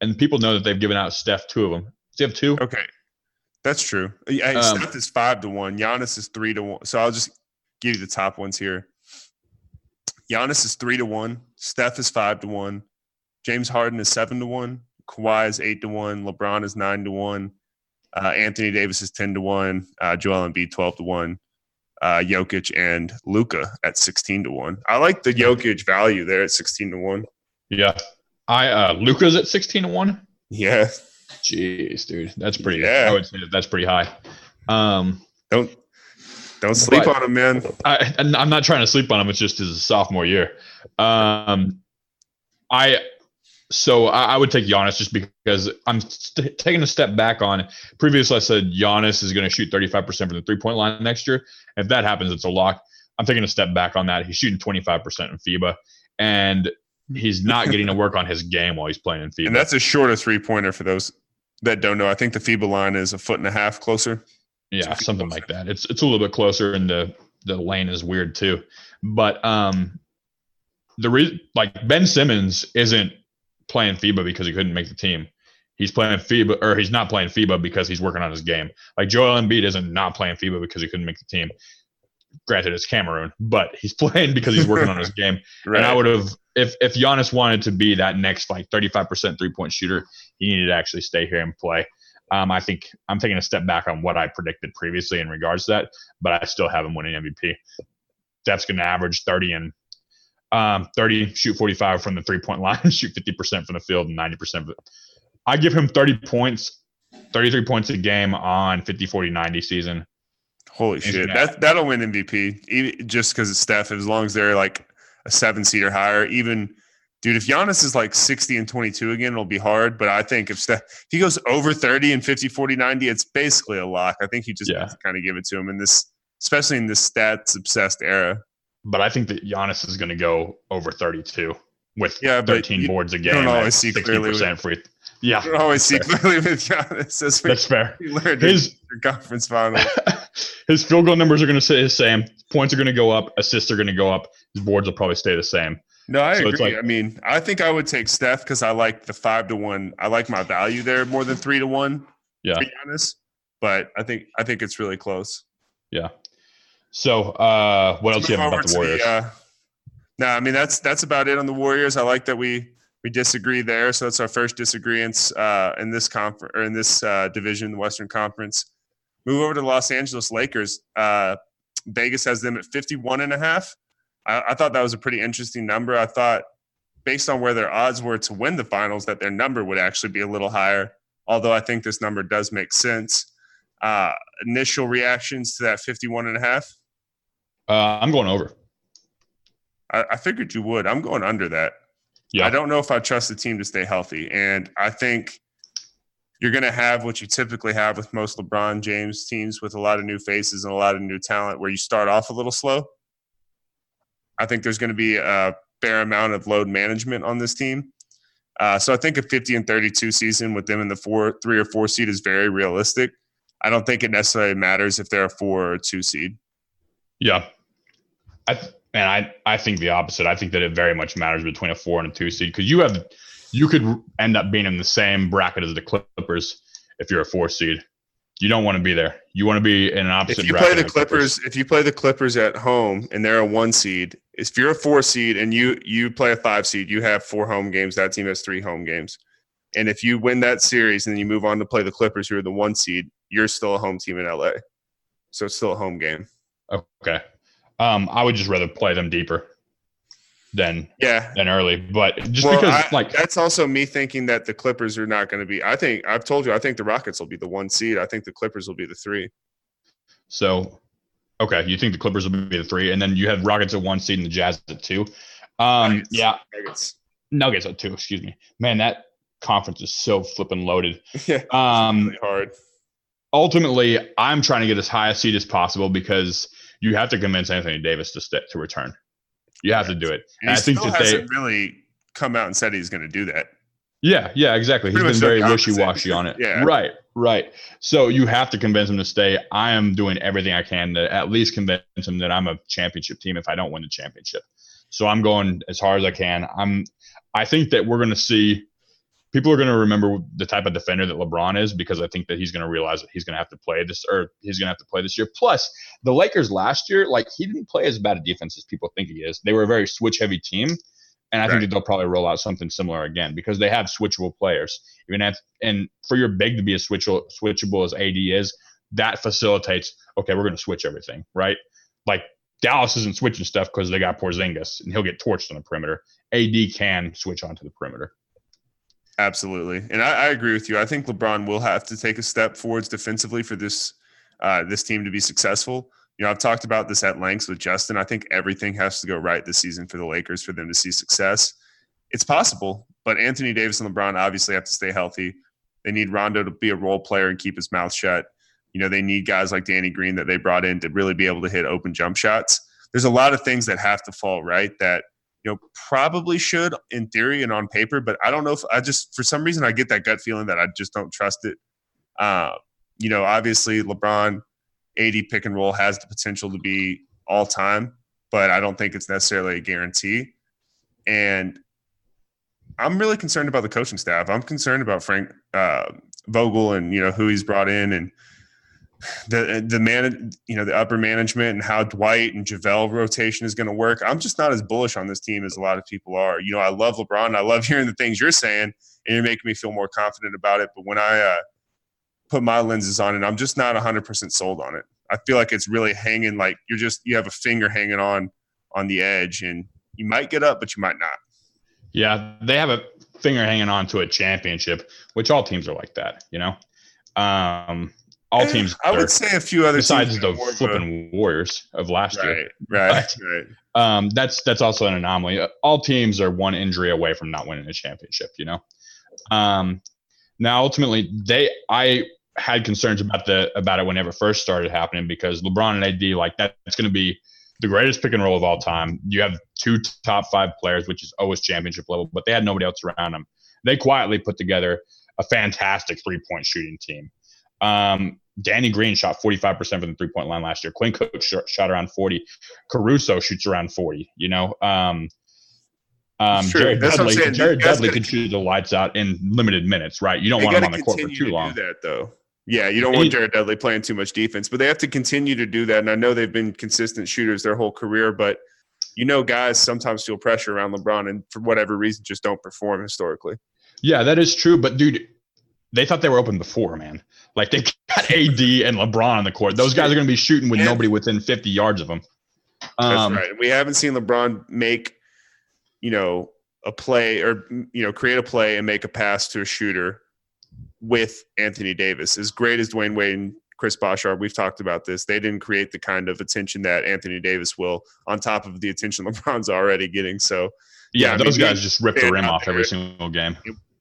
And people know that they've given out Steph two of them. Steph two? Okay. That's true. Steph is 5-1. Giannis is 3-1. So I'll just give you the top ones here. Giannis is 3-1. Steph is 5-1. James Harden is 7-1. Kawhi is 8-1. LeBron is 9-1. Anthony Davis is 10-1. Joel Embiid 12-1. Jokic and Luka at 16-1. I like the Jokic value there at 16-1. Yeah, Luka's at 16-1. Yeah. Jeez, dude, that's pretty. Yeah. I would say that's pretty high. Don't sleep on him, man. I'm not trying to sleep on him. It's just his sophomore year. I would take Giannis just because I'm taking a step back on. Previously, I said Giannis is going to shoot 35% from the three-point line next year. If that happens, it's a lock. I'm taking a step back on that. He's shooting 25% in FIBA, and he's not getting to work on his game while he's playing in FIBA. And that's a shorter three-pointer for those that don't know. I think the FIBA line is 1.5 feet closer. Yeah, something like that. It's a little bit closer, and the lane is weird too. But Ben Simmons isn't playing FIBA because he couldn't make the team. He's playing FIBA, or he's not playing FIBA because he's working on his game. Like Joel Embiid isn't not playing FIBA because he couldn't make the team. Granted, it's Cameroon, but he's playing because he's working on his game. Right. And I would have, if Giannis wanted to be that next 35% 3-point shooter, he needed to actually stay here and play. I think I'm taking a step back on what I predicted previously in regards to that, but I still have him winning MVP. Steph's going to average 30, shoot 45 from the 3-point line, shoot 50% from the field, and 90% of it. I give him 33 points a game on 50-40-90 season. Holy shit. That'll win MVP even, just because it's Steph. As long as they're like a 7 seed or higher, even dude, if Giannis is like 60 and 22 again, it'll be hard. But I think if Steph, if he goes over 30 and 50, 40, 90, it's basically a lock. I think you just have to kind of give it to him in this, especially in this stats obsessed era. But I think that Giannis is going to go over 32 with 13 boards a game. You don't always see clearly. Yeah, you don't always see clearly with Giannis. That's fair. He learned his conference final. His field goal numbers are going to stay the same. Points are going to go up. Assists are going to go up. His boards will probably stay the same. No, I agree. I mean, I think I would take Steph because I like the 5-1. I like my value there more than 3-1. Yeah, to be honest. But I think it's really close. Yeah. So, what else do you have about the Warriors? I mean that's about it on the Warriors. I like that we disagree there. So that's our first disagreements in this conference or in this division, the Western Conference. Move over to the Los Angeles Lakers. Vegas has them at 51.5. I thought that was a pretty interesting number. I thought, based on where their odds were to win the finals, that their number would actually be a little higher. Although I think this number does make sense. Initial reactions to that 51.5. I'm going over. I figured you would. I'm going under that. Yeah. I don't know if I trust the team to stay healthy. And I think you're going to have what you typically have with most LeBron James teams with a lot of new faces and a lot of new talent where you start off a little slow. I think there's going to be a fair amount of load management on this team. So I think a 50-32 season with them in the 3 or 4 seed is very realistic. I don't think it necessarily matters if they're a 4 or 2 seed. Yeah. I think the opposite. I think that it very much matters between a 4 and a 2 seed because you could end up being in the same bracket as the Clippers if you're a 4 seed. You don't want to be there. You want to be in an opposite bracket. If you play the Clippers at home and they're a 1 seed, if you're a 4 seed and you play a 5 seed, you have 4 home games. That team has 3 home games. And if you win that series and then you move on to play the Clippers, who are the 1 seed, you're still a home team in LA. So it's still a home game. Okay. I would just rather play them deeper than early, but that's also me thinking that the Clippers are not going to be. I think the Rockets will be the 1 seed. I think the Clippers will be the 3. So, okay, you think the Clippers will be the 3, and then you have Rockets at 1 seed and the Jazz at 2. Nuggets. Yeah, Nuggets at 2. Excuse me, man. That conference is so flipping loaded. Yeah, really hard. Ultimately, I'm trying to get as high a seed as possible because you have to convince Anthony Davis to return. You have to do it. And I think that hasn't really come out and said he's going to do that. Yeah, exactly. He's been very wishy-washy on it. Yeah. Right. So you have to convince him to stay. I am doing everything I can to at least convince him that I'm a championship team if I don't win the championship. So I'm going as hard as I can. I think that we're going to see – people are going to remember the type of defender that LeBron is because I think that he's going to realize that he's going to have to play this – or he's going to have to play this year. Plus, the Lakers last year, he didn't play as bad a defense as people think he is. They were a very switch-heavy team, and I think that they'll probably roll out something similar again because they have switchable players. And for your big to be as switchable as AD is, that facilitates, okay, we're going to switch everything, right? Dallas isn't switching stuff because they got Porzingis, and he'll get torched on the perimeter. AD can switch onto the perimeter. Absolutely. And I agree with you. I think LeBron will have to take a step forwards defensively for this team to be successful. I've talked about this at length with Justin. I think everything has to go right this season for the Lakers for them to see success. It's possible, but Anthony Davis and LeBron obviously have to stay healthy. They need Rondo to be a role player and keep his mouth shut. They need guys like Danny Green that they brought in to really be able to hit open jump shots. There's a lot of things that have to fall right that probably should in theory and on paper, but I don't know if for some reason I get that gut feeling that I just don't trust it. Obviously LeBron, AD pick and roll has the potential to be all time, but I don't think it's necessarily a guarantee. And I'm really concerned about the coaching staff. I'm concerned about Frank Vogel and who he's brought in and the man, the upper management and how Dwight and JaVale rotation is going to work. I'm just not as bullish on this team as a lot of people are. I love LeBron. I love hearing the things you're saying, and you're making me feel more confident about it. But when I put my lenses on it, I'm just not 100% sold on it. I feel like it's really hanging, you have a finger hanging on the edge, and you might get up, but you might not. Yeah, they have a finger hanging on to a championship, which all teams are like that. all teams. I would say a few other besides teams besides the flipping Warriors of last year. Right. That's also an anomaly. All teams are one injury away from not winning a championship. You know. Now, ultimately, I had concerns about it when it first started happening because LeBron and AD, like that's going to be the greatest pick and roll of all time. You have two top five players, which is always championship level, but they had nobody else around them. They quietly put together a fantastic three-point shooting team. Danny Green shot 45% from the three-point line last year. Quinn Cook shot around 40. Caruso shoots around 40, you know. Jared Dudley can shoot the lights out in limited minutes, right? You don't want him on the court for too long. Yeah, you don't want Jared Dudley playing too much defense, but they have to continue to do that. And I know they've been consistent shooters their whole career, but you know, guys sometimes feel pressure around LeBron and for whatever reason just don't perform historically. Yeah, that is true. But dude, they thought they were open before, man. Like they got AD and LeBron on the court. Those guys are going to be shooting with nobody within 50 yards of them. That's right. We haven't seen LeBron make, you know, a play or, you know, create a play and make a pass to a shooter with Anthony Davis. As great as Dwayne Wade and Chris Bosh are, we've talked about this. They didn't create the kind of attention that Anthony Davis will on top of the attention LeBron's already getting. So yeah those guys just rip the rim off every single game.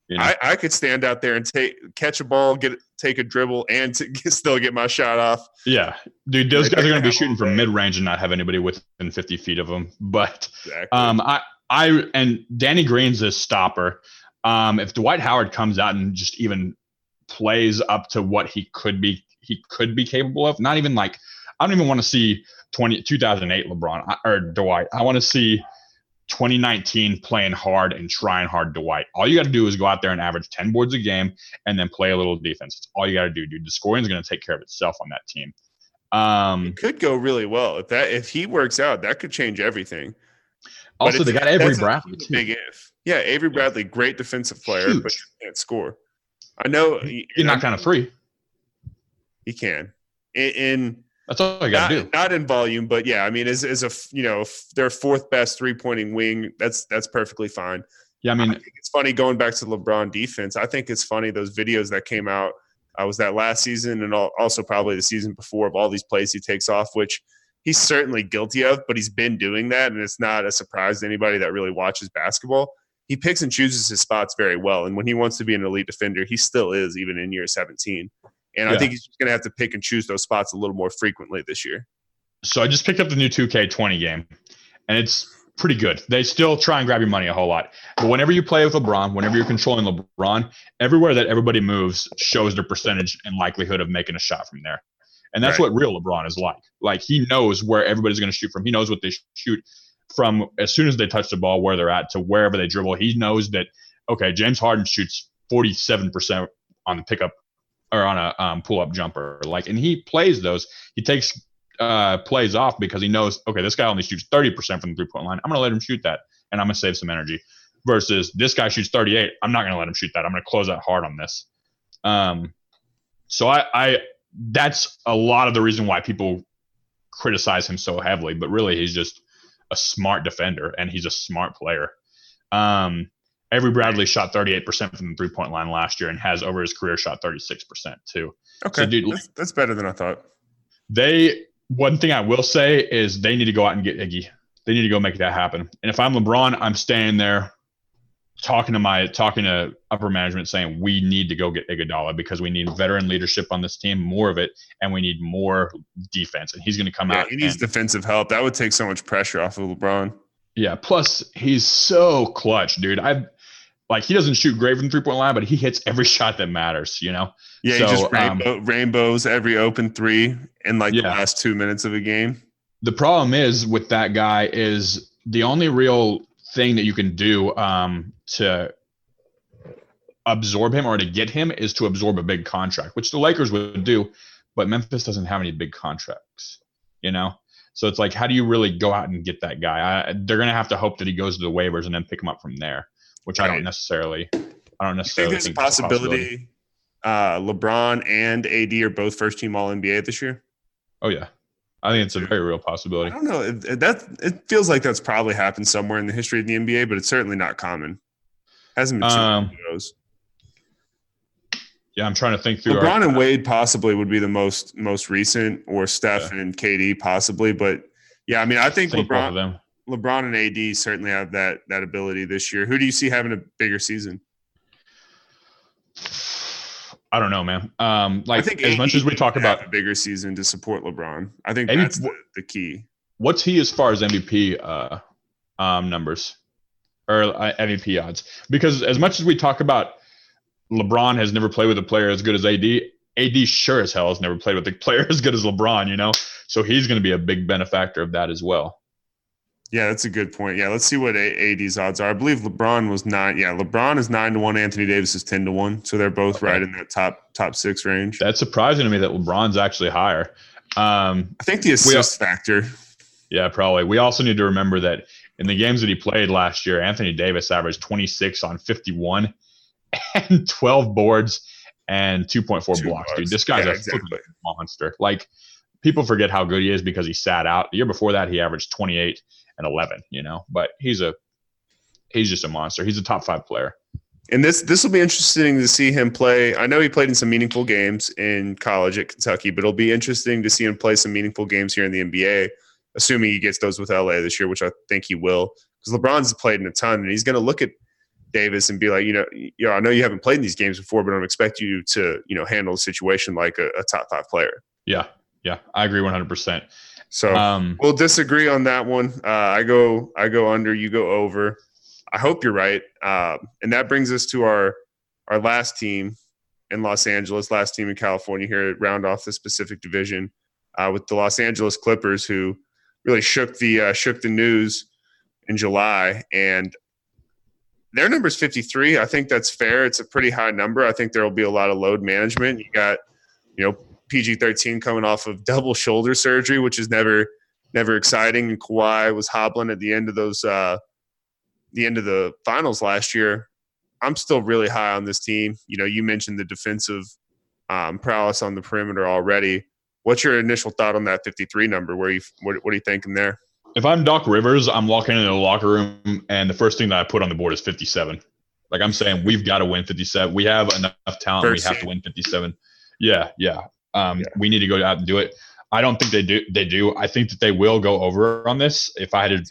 You know? I could stand out there and catch a ball, take a dribble, and still get my shot off. Yeah, dude, those guys are going to be shooting from mid-range and not have anybody within 50 feet of them. But and Danny Green's a stopper. If Dwight Howard comes out and just even plays up to what he could be capable of, not even like I don't even want to see 2008 LeBron or Dwight. I want to see 2019 playing hard and trying hard Dwight. All you got to do is go out there and average 10 boards a game and then play a little defense. That's all you got to do, dude. The scoring is going to take care of itself on that team. It could go really well if he works out. That could change everything. Also, they got Avery Bradley. Big if. Yeah, Avery Bradley, great defensive player, but he can't score. I know you're not kind of free. He can. In that's all I got to do. Not in volume, but yeah, I mean, as a their fourth best three-pointing wing, that's perfectly fine. Yeah, I mean, I think it's funny going back to LeBron defense. I think it's funny those videos that came out. Was that last season and also probably the season before of all these plays he takes off, which he's certainly guilty of, but he's been doing that, and it's not a surprise to anybody that really watches basketball. He picks and chooses his spots very well, and when he wants to be an elite defender, he still is, even in year 17. And I think he's just going to have to pick and choose those spots a little more frequently this year. So I just picked up the new 2K20 game, and it's pretty good. They still try and grab your money a whole lot. But whenever you play with LeBron, whenever you're controlling LeBron, everywhere that everybody moves shows their percentage and likelihood of making a shot from there. And that's what real LeBron is like. Like, he knows where everybody's going to shoot from. He knows what they shoot from as soon as they touch the ball, where they're at, to wherever they dribble. He knows that, okay, James Harden shoots 47% on the pickup or on a pull-up jumper. Like, and he plays those. He takes plays off because he knows, okay, this guy only shoots 30% from the three-point line. I'm going to let him shoot that, and I'm going to save some energy. Versus this guy shoots 38. I'm not going to let him shoot that. I'm going to close that hard on this. So I that's a lot of the reason why people criticize him so heavily. But really, he's just a smart defender, and he's a smart player. Avery Bradley shot 38% from the three-point line last year and has over his career shot 36% too. Okay, so dude, that's better than I thought. One thing I will say is they need to go out and get Iggy. They need to go make that happen. And if I'm LeBron, I'm staying there talking to upper management saying we need to go get Iguodala because we need veteran leadership on this team, more of it, and we need more defense. And he's going to come out. He needs defensive help. That would take so much pressure off of LeBron. Yeah, plus he's so clutch, dude. He doesn't shoot great from the three-point line, but he hits every shot that matters, you know? Yeah, so, he just rainbows every open three in, the last 2 minutes of a game. The problem is with that guy is the only real thing that you can do to absorb him or to get him is to absorb a big contract, which the Lakers would do, but Memphis doesn't have any big contracts, you know? So it's like, how do you really go out and get that guy? They're going to have to hope that he goes to the waivers and then pick him up from there, which right. I don't necessarily you think there's a possibility. LeBron and AD are both first-team All-NBA this year? Oh, yeah. I think it's a very real possibility. I don't know. It feels like that's probably happened somewhere in the history of the NBA, but it's certainly not common. Hasn't been too many of those. Yeah, I'm trying to think through. LeBron and Wade possibly would be the most recent, or Steph and KD possibly. But yeah, I mean, I think LeBron and AD certainly have that ability this year. Who do you see having a bigger season? I don't know, man. Like, I think as AD much as we talk about a bigger season to support LeBron, I think AD, that's the key. What's he as far as MVP numbers or MVP odds? Because as much as we talk about LeBron has never played with a player as good as AD. AD sure as hell has never played with a player as good as LeBron, you know? So he's going to be a big benefactor of that as well. Yeah, that's a good point. Yeah, let's see what AD's odds are. I believe LeBron was 9. Yeah, LeBron is 9-1. Anthony Davis is 10-1. So they're both right in that top six range. That's surprising to me that LeBron's actually higher. I think the assist factor. Yeah, probably. We also need to remember that in the games that he played last year, Anthony Davis averaged 26 on 51. And 12 boards and 2.4 blocks, dude. This guy's a monster. Like, people forget how good he is because he sat out. The year before that, he averaged 28 and 11, you know. But he's just a monster. He's a top 5 player. And this will be interesting to see him play. I know he played in some meaningful games in college at Kentucky, but it'll be interesting to see him play some meaningful games here in the NBA, assuming he gets those with LA this year, which I think he will. Because LeBron's played in a ton, and he's going to look at Davis and be like, you know, I know you haven't played in these games before, but I don't expect you to, you know, handle the situation like a top 5 player. Yeah, I agree 100%. So we'll disagree on that one. I go under, you go over. I hope you're right. And that brings us to our last team in Los Angeles, last team in California here to round off this Pacific Division with the Los Angeles Clippers, who really shook the news in July, and their number is 53. I think that's fair. It's a pretty high number. I think there will be a lot of load management. You got, PG-13 coming off of double shoulder surgery, which is never exciting. And Kawhi was hobbling at the end of those, the end of the finals last year. I'm still really high on this team. You know, you mentioned the defensive prowess on the perimeter already. What's your initial thought on that 53 number? What are you thinking there? If I'm Doc Rivers, I'm walking into the locker room, and the first thing that I put on the board is 57. Like, I'm saying, we've got to win 57. We have enough talent. We have to win 57. Yeah. We need to go out and do it. I don't think they do. I think that they will go over on this. If I had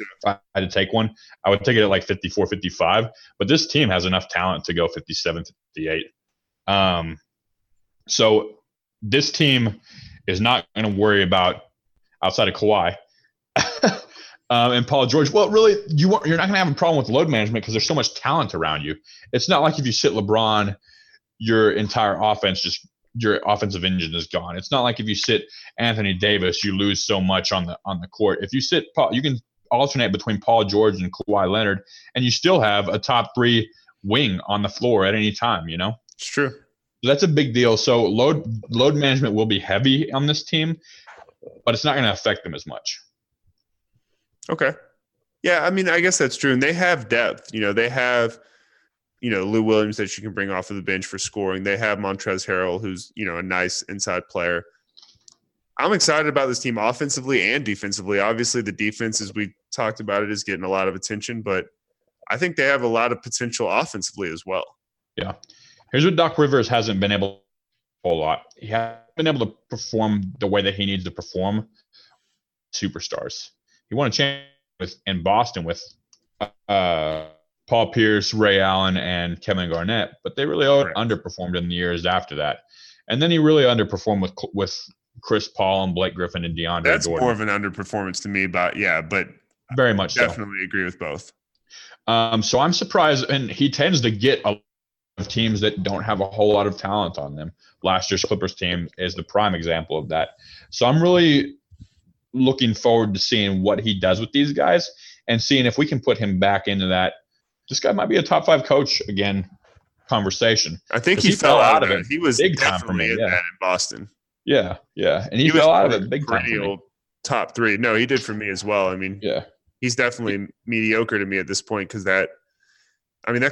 to take one, I would take it at like 54, 55. But this team has enough talent to go 57, 58. So this team is not going to worry about, outside of Kawhi, and Paul George. Well, really, you're not going to have a problem with load management because there's so much talent around you. It's not like if you sit LeBron, your offensive engine is gone. It's not like if you sit Anthony Davis, you lose so much on the court. If you sit Paul, you can alternate between Paul George and Kawhi Leonard, and you still have a top 3 wing on the floor at any time. You know, it's true. So that's a big deal. So load management will be heavy on this team, but it's not going to affect them as much. Okay. Yeah, I mean, I guess that's true. And they have depth. You know, they have, Lou Williams that you can bring off of the bench for scoring. They have Montrezl Harrell, who's, a nice inside player. I'm excited about this team offensively and defensively. Obviously, the defense, as we talked about it, is getting a lot of attention, but I think they have a lot of potential offensively as well. Yeah. Here's what Doc Rivers hasn't been able to do a lot. He hasn't been able to perform the way that he needs to perform superstars. He won a championship in Boston with Paul Pierce, Ray Allen, and Kevin Garnett, but they really underperformed in the years after that. And then he really underperformed with Chris Paul and Blake Griffin and DeAndre. That's Jordan. More of an underperformance to me, but very much definitely agree with both. So I'm surprised, and he tends to get a lot of teams that don't have a whole lot of talent on them. Last year's Clippers team is the prime example of that. So I'm really looking forward to seeing what he does with these guys and seeing if we can put him back into that. This guy might be a top 5 coach again conversation. I think he fell out of it. He was big time for me in Boston. Yeah. And he fell out of it big time. Top 3. No, he did for me as well. I mean, yeah, he's definitely mediocre to me at this point because that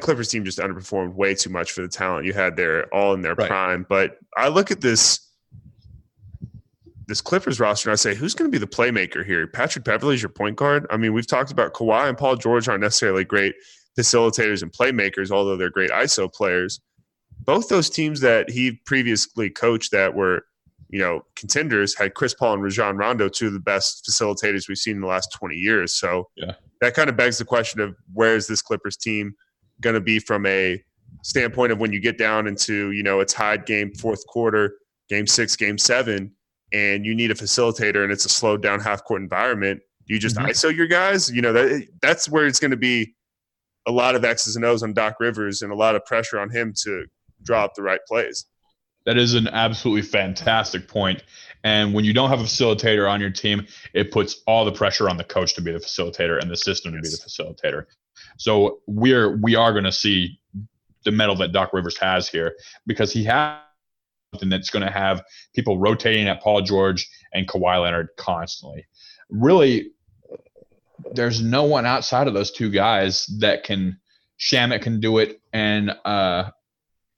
Clippers team just underperformed way too much for the talent you had there, all in their prime. But I look at this Clippers roster, and I say, who's going to be the playmaker here? Patrick Beverley's your point guard. I mean, we've talked about Kawhi and Paul George aren't necessarily great facilitators and playmakers, although they're great ISO players. both those teams that he previously coached that were, you know, contenders had Chris Paul and Rajon Rondo, two of the best facilitators we've seen in the last 20 years. So yeah, that kind of begs the question of where is this Clippers team going to be from a standpoint of when you get down into, you know, a tied game, fourth quarter, game six, game seven, and you need a facilitator and it's a slowed down half court environment. Do you just ISO your guys? You know, that's where it's going to be a lot of X's and O's on Doc Rivers and a lot of pressure on him to draw up the right plays. That is an absolutely fantastic point. And when you don't have a facilitator on your team, it puts all the pressure on the coach to be the facilitator and the system to be the facilitator. So we are going to see the medal that Doc Rivers has here, because he has something that's going to have people rotating at Paul George and Kawhi Leonard constantly. Really, there's no one outside of those two guys that can. Shamet can do it, and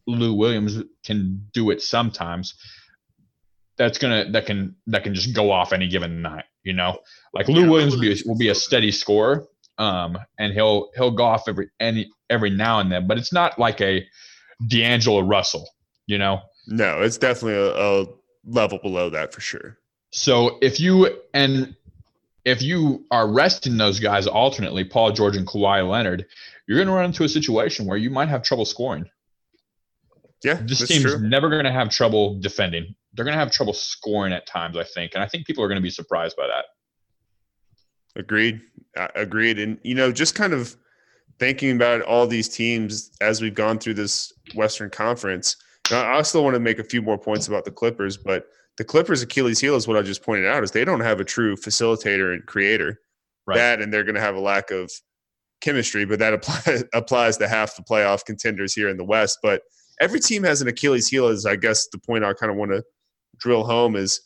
Lou Williams can do it sometimes. That can just go off any given night, you know. Like Lou Williams will be a steady scorer, and he'll go off every now and then, but it's not like a D'Angelo Russell, you know. No, it's definitely a level below that for sure. So if you are resting those guys alternately, Paul George and Kawhi Leonard, you're going to run into a situation where you might have trouble scoring. Yeah, this team's never going to have trouble defending. They're going to have trouble scoring at times, I think. And I think people are going to be surprised by that. Agreed. And, you know, just kind of thinking about all these teams as we've gone through this Western Conference, I still want to make a few more points about the Clippers, but the Clippers' Achilles heel is what I just pointed out, is they don't have a true facilitator and creator. Right. That, and they're going to have a lack of chemistry, but that applies to half the playoff contenders here in the West. But every team has an Achilles heel, is I guess the point I kind of want to drill home is,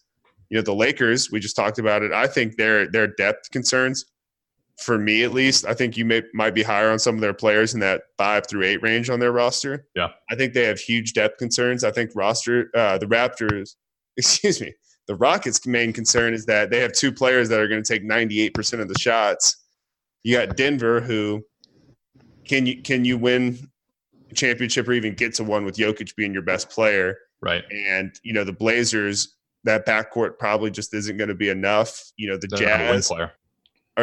you know, the Lakers, we just talked about it. I think their depth concerns, for me at least, I think you might be higher on some of their players in that 5 through 8 range on their roster. Yeah. I think they have huge depth concerns. I think the Rockets' main concern is that they have two players that are going to take 98% of the shots. You got Denver, who can you win a championship or even get to one with Jokic being your best player? Right. And, you know, the Blazers, that backcourt probably just isn't going to be enough. You know, the Jazz, or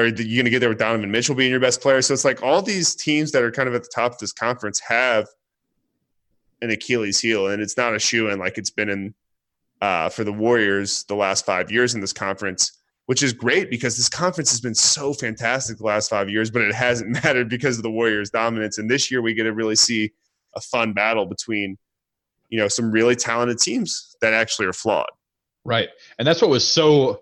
you're going to get there with Donovan Mitchell being your best player. So it's like all these teams that are kind of at the top of this conference have an Achilles heel, and it's not a shoe-in like it's been in for the Warriors the last 5 years in this conference, which is great because this conference has been so fantastic the last 5 years, but it hasn't mattered because of the Warriors' dominance. And this year we get to really see a fun battle between, you know, some really talented teams that actually are flawed. Right. And that's what was so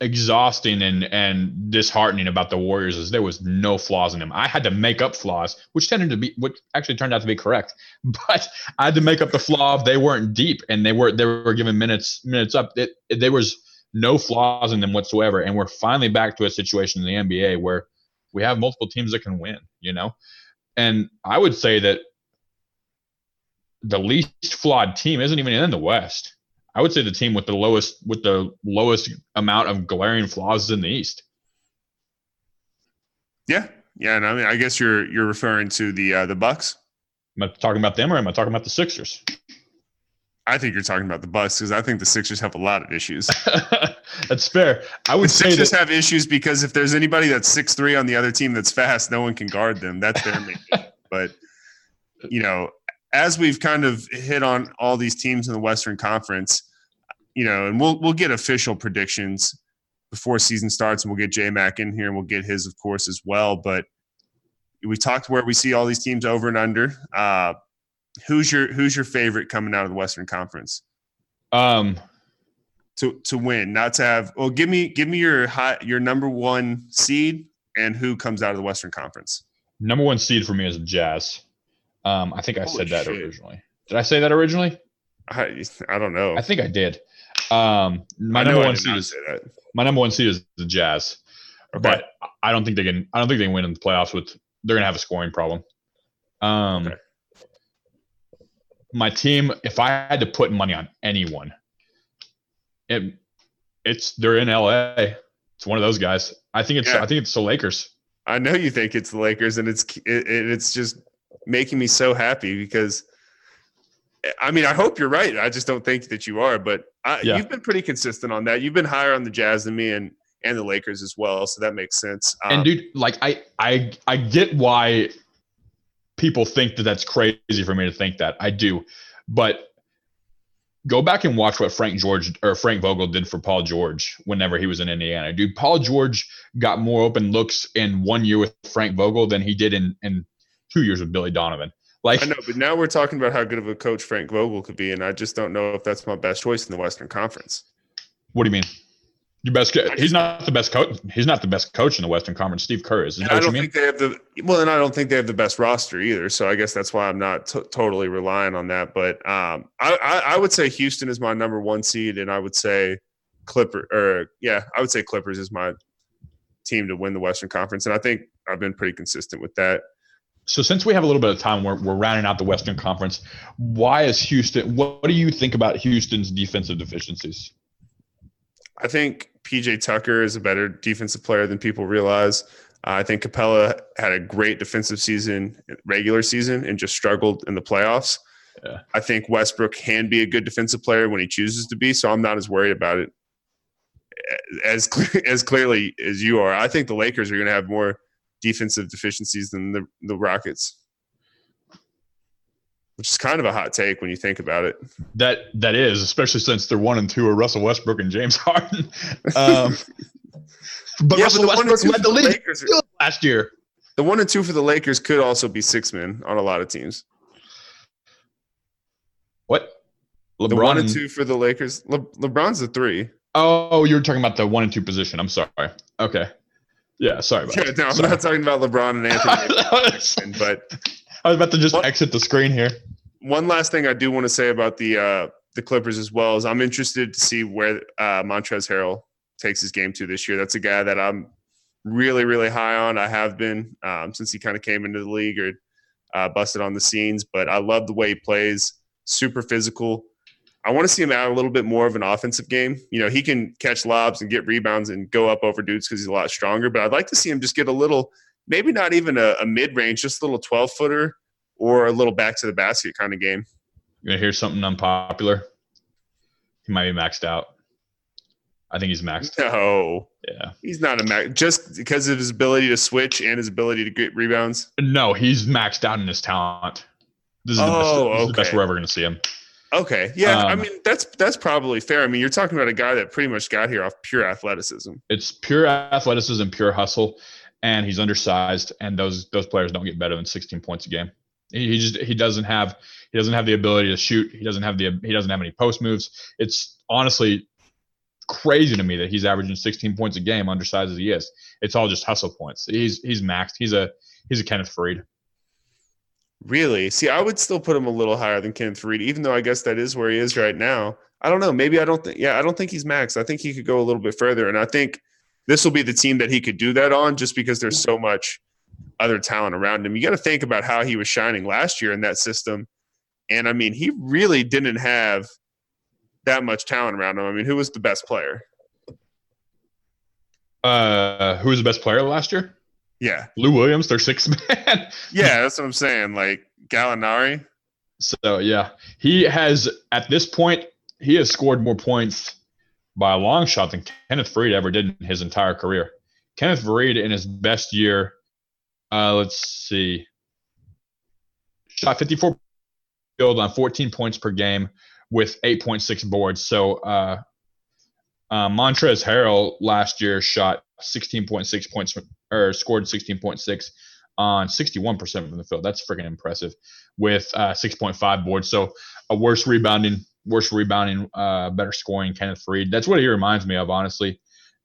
exhausting and disheartening about the Warriors, is there was no flaws in them. I had to make up flaws, which actually turned out to be correct. But I had to make up the flaw of they weren't deep and they were given minutes up. There was no flaws in them whatsoever. And we're finally back to a situation in the NBA where we have multiple teams that can win, you know? And I would say that the least flawed team isn't even in the West. I would say the team with the lowest amount of glaring flaws in the East. Yeah. Yeah. And I mean, I guess you're referring to the Bucks. Am I talking about them, or am I talking about the Sixers? I think you're talking about the Bucks, because I think the Sixers have a lot of issues. That's fair. I would say the Sixers have issues because if there's anybody that's 6'3" on the other team that's fast, no one can guard them. That's their main thing. But, you know, as we've kind of hit on all these teams in the Western Conference, you know, and we'll get official predictions before season starts, and we'll get J-Mac in here and we'll get his, of course, as well. But we talked where we see all these teams over and under. Who's your favorite coming out of the Western Conference? To win, not to have. Well, give me your number one seed and who comes out of the Western Conference. Number one seed for me is Jazz. I think I said that originally. Did I say that originally? I don't know. I think I did. My number one seed is the Jazz, okay. But I don't think they can. I don't think they can win in the playoffs. They're going to have a scoring problem. Okay. My team, if I had to put money on anyone, they're in LA. It's one of those guys. I think it's the Lakers. I know you think it's the Lakers, and it's just making me so happy because, I mean, I hope you're right. I just don't think that you are, but you've been pretty consistent on that. You've been higher on the Jazz than me and the Lakers as well, so that makes sense. And dude, like I get why people think that that's crazy for me to think that. I do, but go back and watch what Frank Vogel did for Paul George whenever he was in Indiana. Dude, Paul George got more open looks in 1 year with Frank Vogel than he did in 2 years with Billy Donovan. Like, I know, but now we're talking about how good of a coach Frank Vogel could be, and I just don't know if that's my best choice in the Western Conference. What do you mean? Your best? He's not the best coach. He's not the best coach in the Western Conference. Steve Kerr is. I don't think they have the well, and I don't think they have the best roster either. So I guess that's why I'm not totally relying on that. But I would say Houston is my number one seed, and I would say Clippers is my team to win the Western Conference, and I think I've been pretty consistent with that. So since we have a little bit of time, we're rounding out the Western Conference. Why is Houston? What do you think about Houston's defensive deficiencies? I think PJ Tucker is a better defensive player than people realize. I think Capella had a great defensive season, regular season, and just struggled in the playoffs. Yeah. I think Westbrook can be a good defensive player when he chooses to be, so I'm not as worried about it as clearly as you are. I think the Lakers are going to have more defensive deficiencies than the Rockets, which is kind of a hot take when you think about it. That is, especially since they're 1 and 2 are Russell Westbrook and James Harden. Russell Westbrook led the league last year. The 1 and 2 for the Lakers could also be six men on a lot of teams. What? The 1 and 2 for the Lakers. LeBron's the 3. Oh, you were talking about the 1 and 2 position. I'm sorry. Okay. Yeah, sorry about that. No, I'm not talking about LeBron and Anthony, but I was about to just exit the screen here. One last thing I do want to say about the Clippers as well is I'm interested to see where Montrezl Harrell takes his game to this year. That's a guy that I'm really, really high on. I have been since he kind of came into the league or busted on the scenes, but I love the way he plays, super physical. I want to see him add a little bit more of an offensive game. You know, he can catch lobs and get rebounds and go up over dudes because he's a lot stronger, but I'd like to see him just get a little – maybe not even a mid-range, just a little 12-footer or a little back-to-the-basket kind of game. You're going to hear something unpopular? He might be maxed out. I think he's maxed out. No. Yeah. He's not a max. Just because of his ability to switch and his ability to get rebounds? No, he's maxed out in his talent. This is the best we're ever going to see him. Okay. Yeah, I mean, that's probably fair. I mean, you're talking about a guy that pretty much got here off pure athleticism. It's pure athleticism, pure hustle. And he's undersized, and those players don't get better than 16 points a game. He doesn't have the ability to shoot. He doesn't have any post moves. It's honestly crazy to me that he's averaging 16 points a game, undersized as he is. It's all just hustle points. He's maxed. He's a Kenneth Faried. Really? See, I would still put him a little higher than Kenneth Faried, even though I guess that is where he is right now. I don't know. Maybe I don't think. Yeah, I don't think he's maxed. I think he could go a little bit further, and I think this will be the team that he could do that on just because there's so much other talent around him. You got to think about how he was shining last year in that system. And, I mean, he really didn't have that much talent around him. I mean, who was the best player? Who was the best player last year? Yeah. Lou Williams, their sixth man. Yeah, that's what I'm saying. Like, Gallinari. So, yeah. He has, at this point, he has scored more points by a long shot than Kenneth Faried ever did in his entire career. Kenneth Faried in his best year, shot 54% field on 14 points per game with 8.6 boards. So Montrezl Harrell last year shot 16.6 points or scored 16.6 on 61% from the field. That's freaking impressive with 6.5 boards. So a worse rebounding, better scoring Kenneth Faried. That's what he reminds me of, honestly.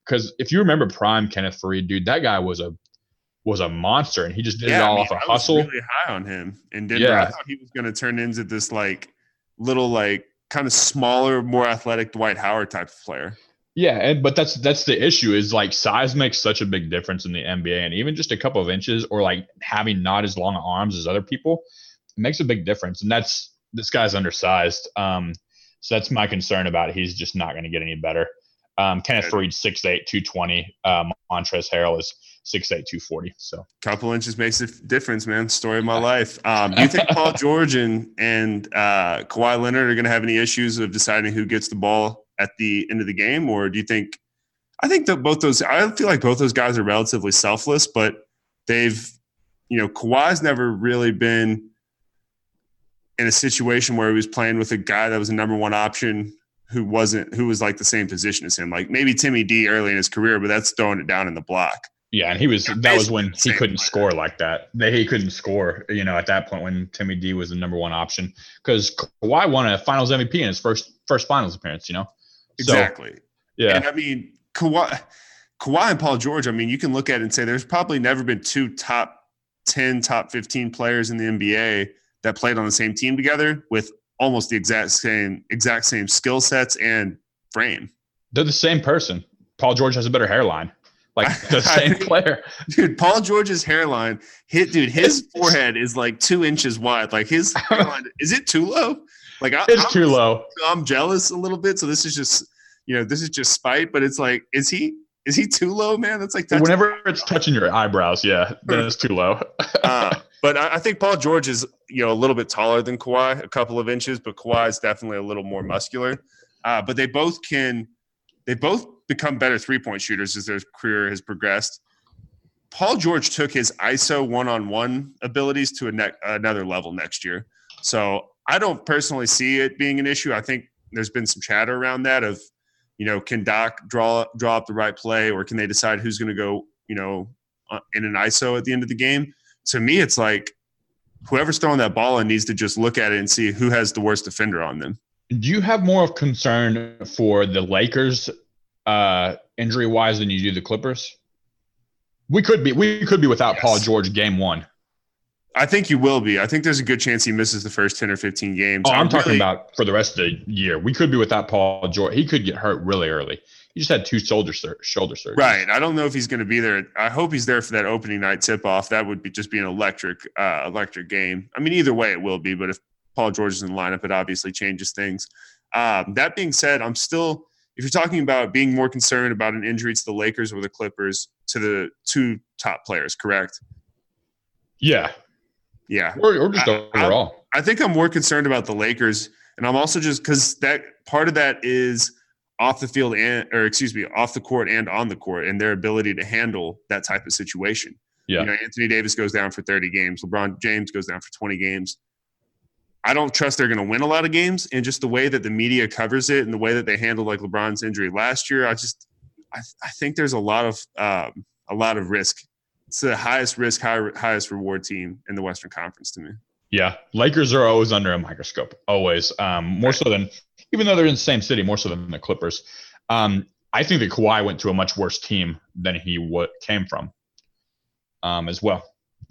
Because if you remember prime Kenneth Faried, dude, that guy was a monster, and he just did it all off a hustle. I was really high on him in Denver. Yeah. I thought he was going to turn into this like little like kind of smaller, more athletic Dwight Howard type of player. Yeah, but that's the issue is like size makes such a big difference in the NBA, and even just a couple of inches or like having not as long arms as other people makes a big difference, and that's this guy's undersized. So that's my concern about it. He's just not going to get any better. Kenneth Faried, 6'8", 220. Montrezl Harrell is 6'8", 240. So a couple inches makes a difference, man. Story of my life. Do you think Paul George and Kawhi Leonard are going to have any issues of deciding who gets the ball at the end of the game? Or do you think – I think that both those – I feel like both those guys are relatively selfless, but they've – you know, Kawhi's never really been in a situation where he was playing with a guy that was a number one option who was like the same position as him, like maybe Timmy D early in his career, but that's throwing it down in the block. Yeah. And that was when he couldn't score like that. He couldn't score, you know, at that point when Timmy D was the number one option, because Kawhi won a finals MVP in his first finals appearance, you know? So, exactly. Yeah. And I mean, Kawhi and Paul George, I mean, you can look at it and say, there's probably never been two top 10, top 15 players in the NBA that played on the same team together with almost the exact same skill sets and frame. They're the same person. Paul George has a better hairline. Like the same player. Dude, Paul George's hairline, his forehead is like 2 inches wide. Like his hairline, is it too low? Like it's too low. I'm jealous a little bit. So this is just, you know, spite, but it's like, is he too low, man? That's like whenever it's touching your eyebrows, yeah, then it's too low. But I think Paul George is, you know, a little bit taller than Kawhi, a couple of inches, but Kawhi is definitely a little more muscular. But they both become better three-point shooters as their career has progressed. Paul George took his ISO one-on-one abilities to another level next year. So I don't personally see it being an issue. I think there's been some chatter around that of, you know, can Doc draw up the right play, or can they decide who's going to go, you know, in an ISO at the end of the game? To me, it's like whoever's throwing that ball in needs to just look at it and see who has the worst defender on them. Do you have more of concern for the Lakers injury-wise than you do the Clippers? We could be without Paul George game one. I think you will be. I think there's a good chance he misses the first 10 or 15 games. Oh, I'm talking about for the rest of the year. We could be without Paul George. He could get hurt really early. He just had two shoulder surgeries. Right. I don't know if he's going to be there. I hope he's there for that opening night tip-off. That would be an electric game. I mean, either way it will be, but if Paul George is in the lineup, it obviously changes things. That being said, I'm still – if you're talking about being more concerned about an injury to the Lakers or the Clippers, to the two top players, correct? Yeah. Yeah. Or just overall. I think I'm more concerned about the Lakers, and I'm also just – because that part of that is off the field off the court and on the court, and their ability to handle that type of situation. Yeah. You know, Anthony Davis goes down for 30 games. LeBron James goes down for 20 games. I don't trust they're going to win a lot of games, and just the way that the media covers it and the way that they handled like LeBron's injury last year, I think there's a lot of risk. It's the highest risk, highest reward team in the Western Conference to me. Yeah, Lakers are always under a microscope, always. More so than, even though they're in the same city, more so than the Clippers. I think that Kawhi went to a much worse team than he came from as well.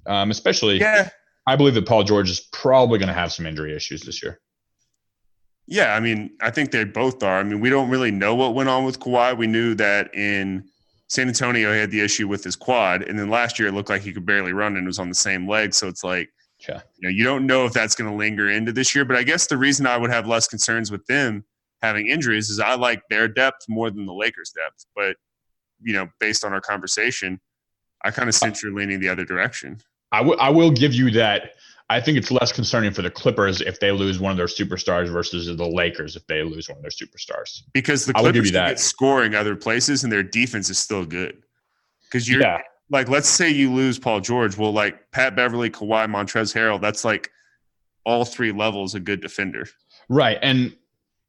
Especially, yeah. I believe that Paul George is probably going to have some injury issues this year. Yeah, I mean, I think they both are. I mean, we don't really know what went on with Kawhi. We knew that in San Antonio he had the issue with his quad, and then last year it looked like he could barely run and was on the same leg, so it's like, yeah. You know, you don't know if that's going to linger into this year, but I guess the reason I would have less concerns with them having injuries is I like their depth more than the Lakers' depth. But, you know, based on our conversation, I kind of sense you're leaning the other direction. I will give you that. I think it's less concerning for the Clippers if they lose one of their superstars versus the Lakers if they lose one of their superstars. Because the Clippers get scoring other places and their defense is still good. Because you're – like, let's say you lose Paul George. Well, like, Pat Beverly, Kawhi, Montrezl Harrell, that's like all three levels a good defender. Right. And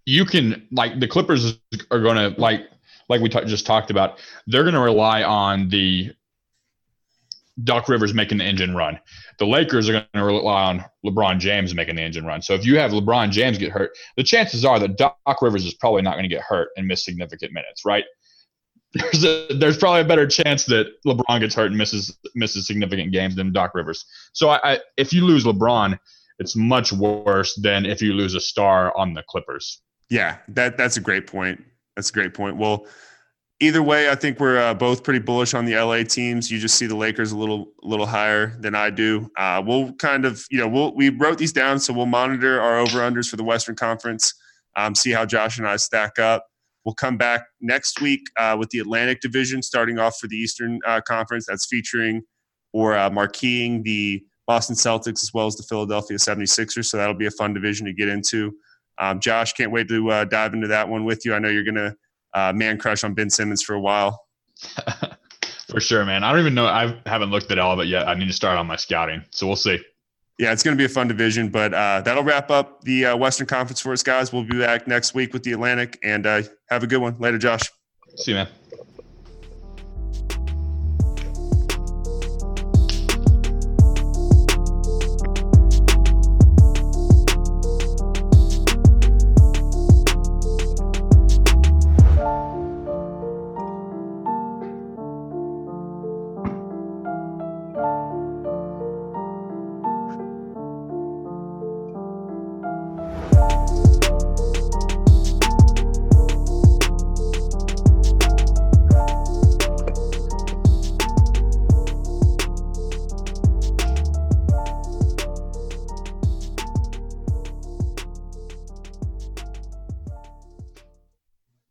you can, like, the Clippers are going to, like we just talked about, they're going to rely on the Doc Rivers making the engine run. The Lakers are going to rely on LeBron James making the engine run. So if you have LeBron James get hurt, the chances are that Doc Rivers is probably not going to get hurt and miss significant minutes, right? There's probably a better chance that LeBron gets hurt and misses significant games than Doc Rivers. So I if you lose LeBron, it's much worse than if you lose a star on the Clippers. Yeah, that's a great point. That's a great point. Well, either way, I think we're both pretty bullish on the LA teams. You just see the Lakers a little higher than I do. We'll kind of, you know, we wrote these down, so we'll monitor our over-unders for the Western Conference, see how Josh and I stack up. We'll come back next week with the Atlantic Division, starting off for the Eastern Conference. That's featuring or marqueeing the Boston Celtics as well as the Philadelphia 76ers. So that'll be a fun division to get into. Josh, can't wait to dive into that one with you. I know you're going to man crush on Ben Simmons for a while. For sure, man. I don't even know. I haven't looked at all of it yet. I need to start on my scouting. So we'll see. Yeah, it's going to be a fun division, but that'll wrap up the Western Conference for us, guys. We'll be back next week with the Atlantic, and have a good one. Later, Josh. See you, man.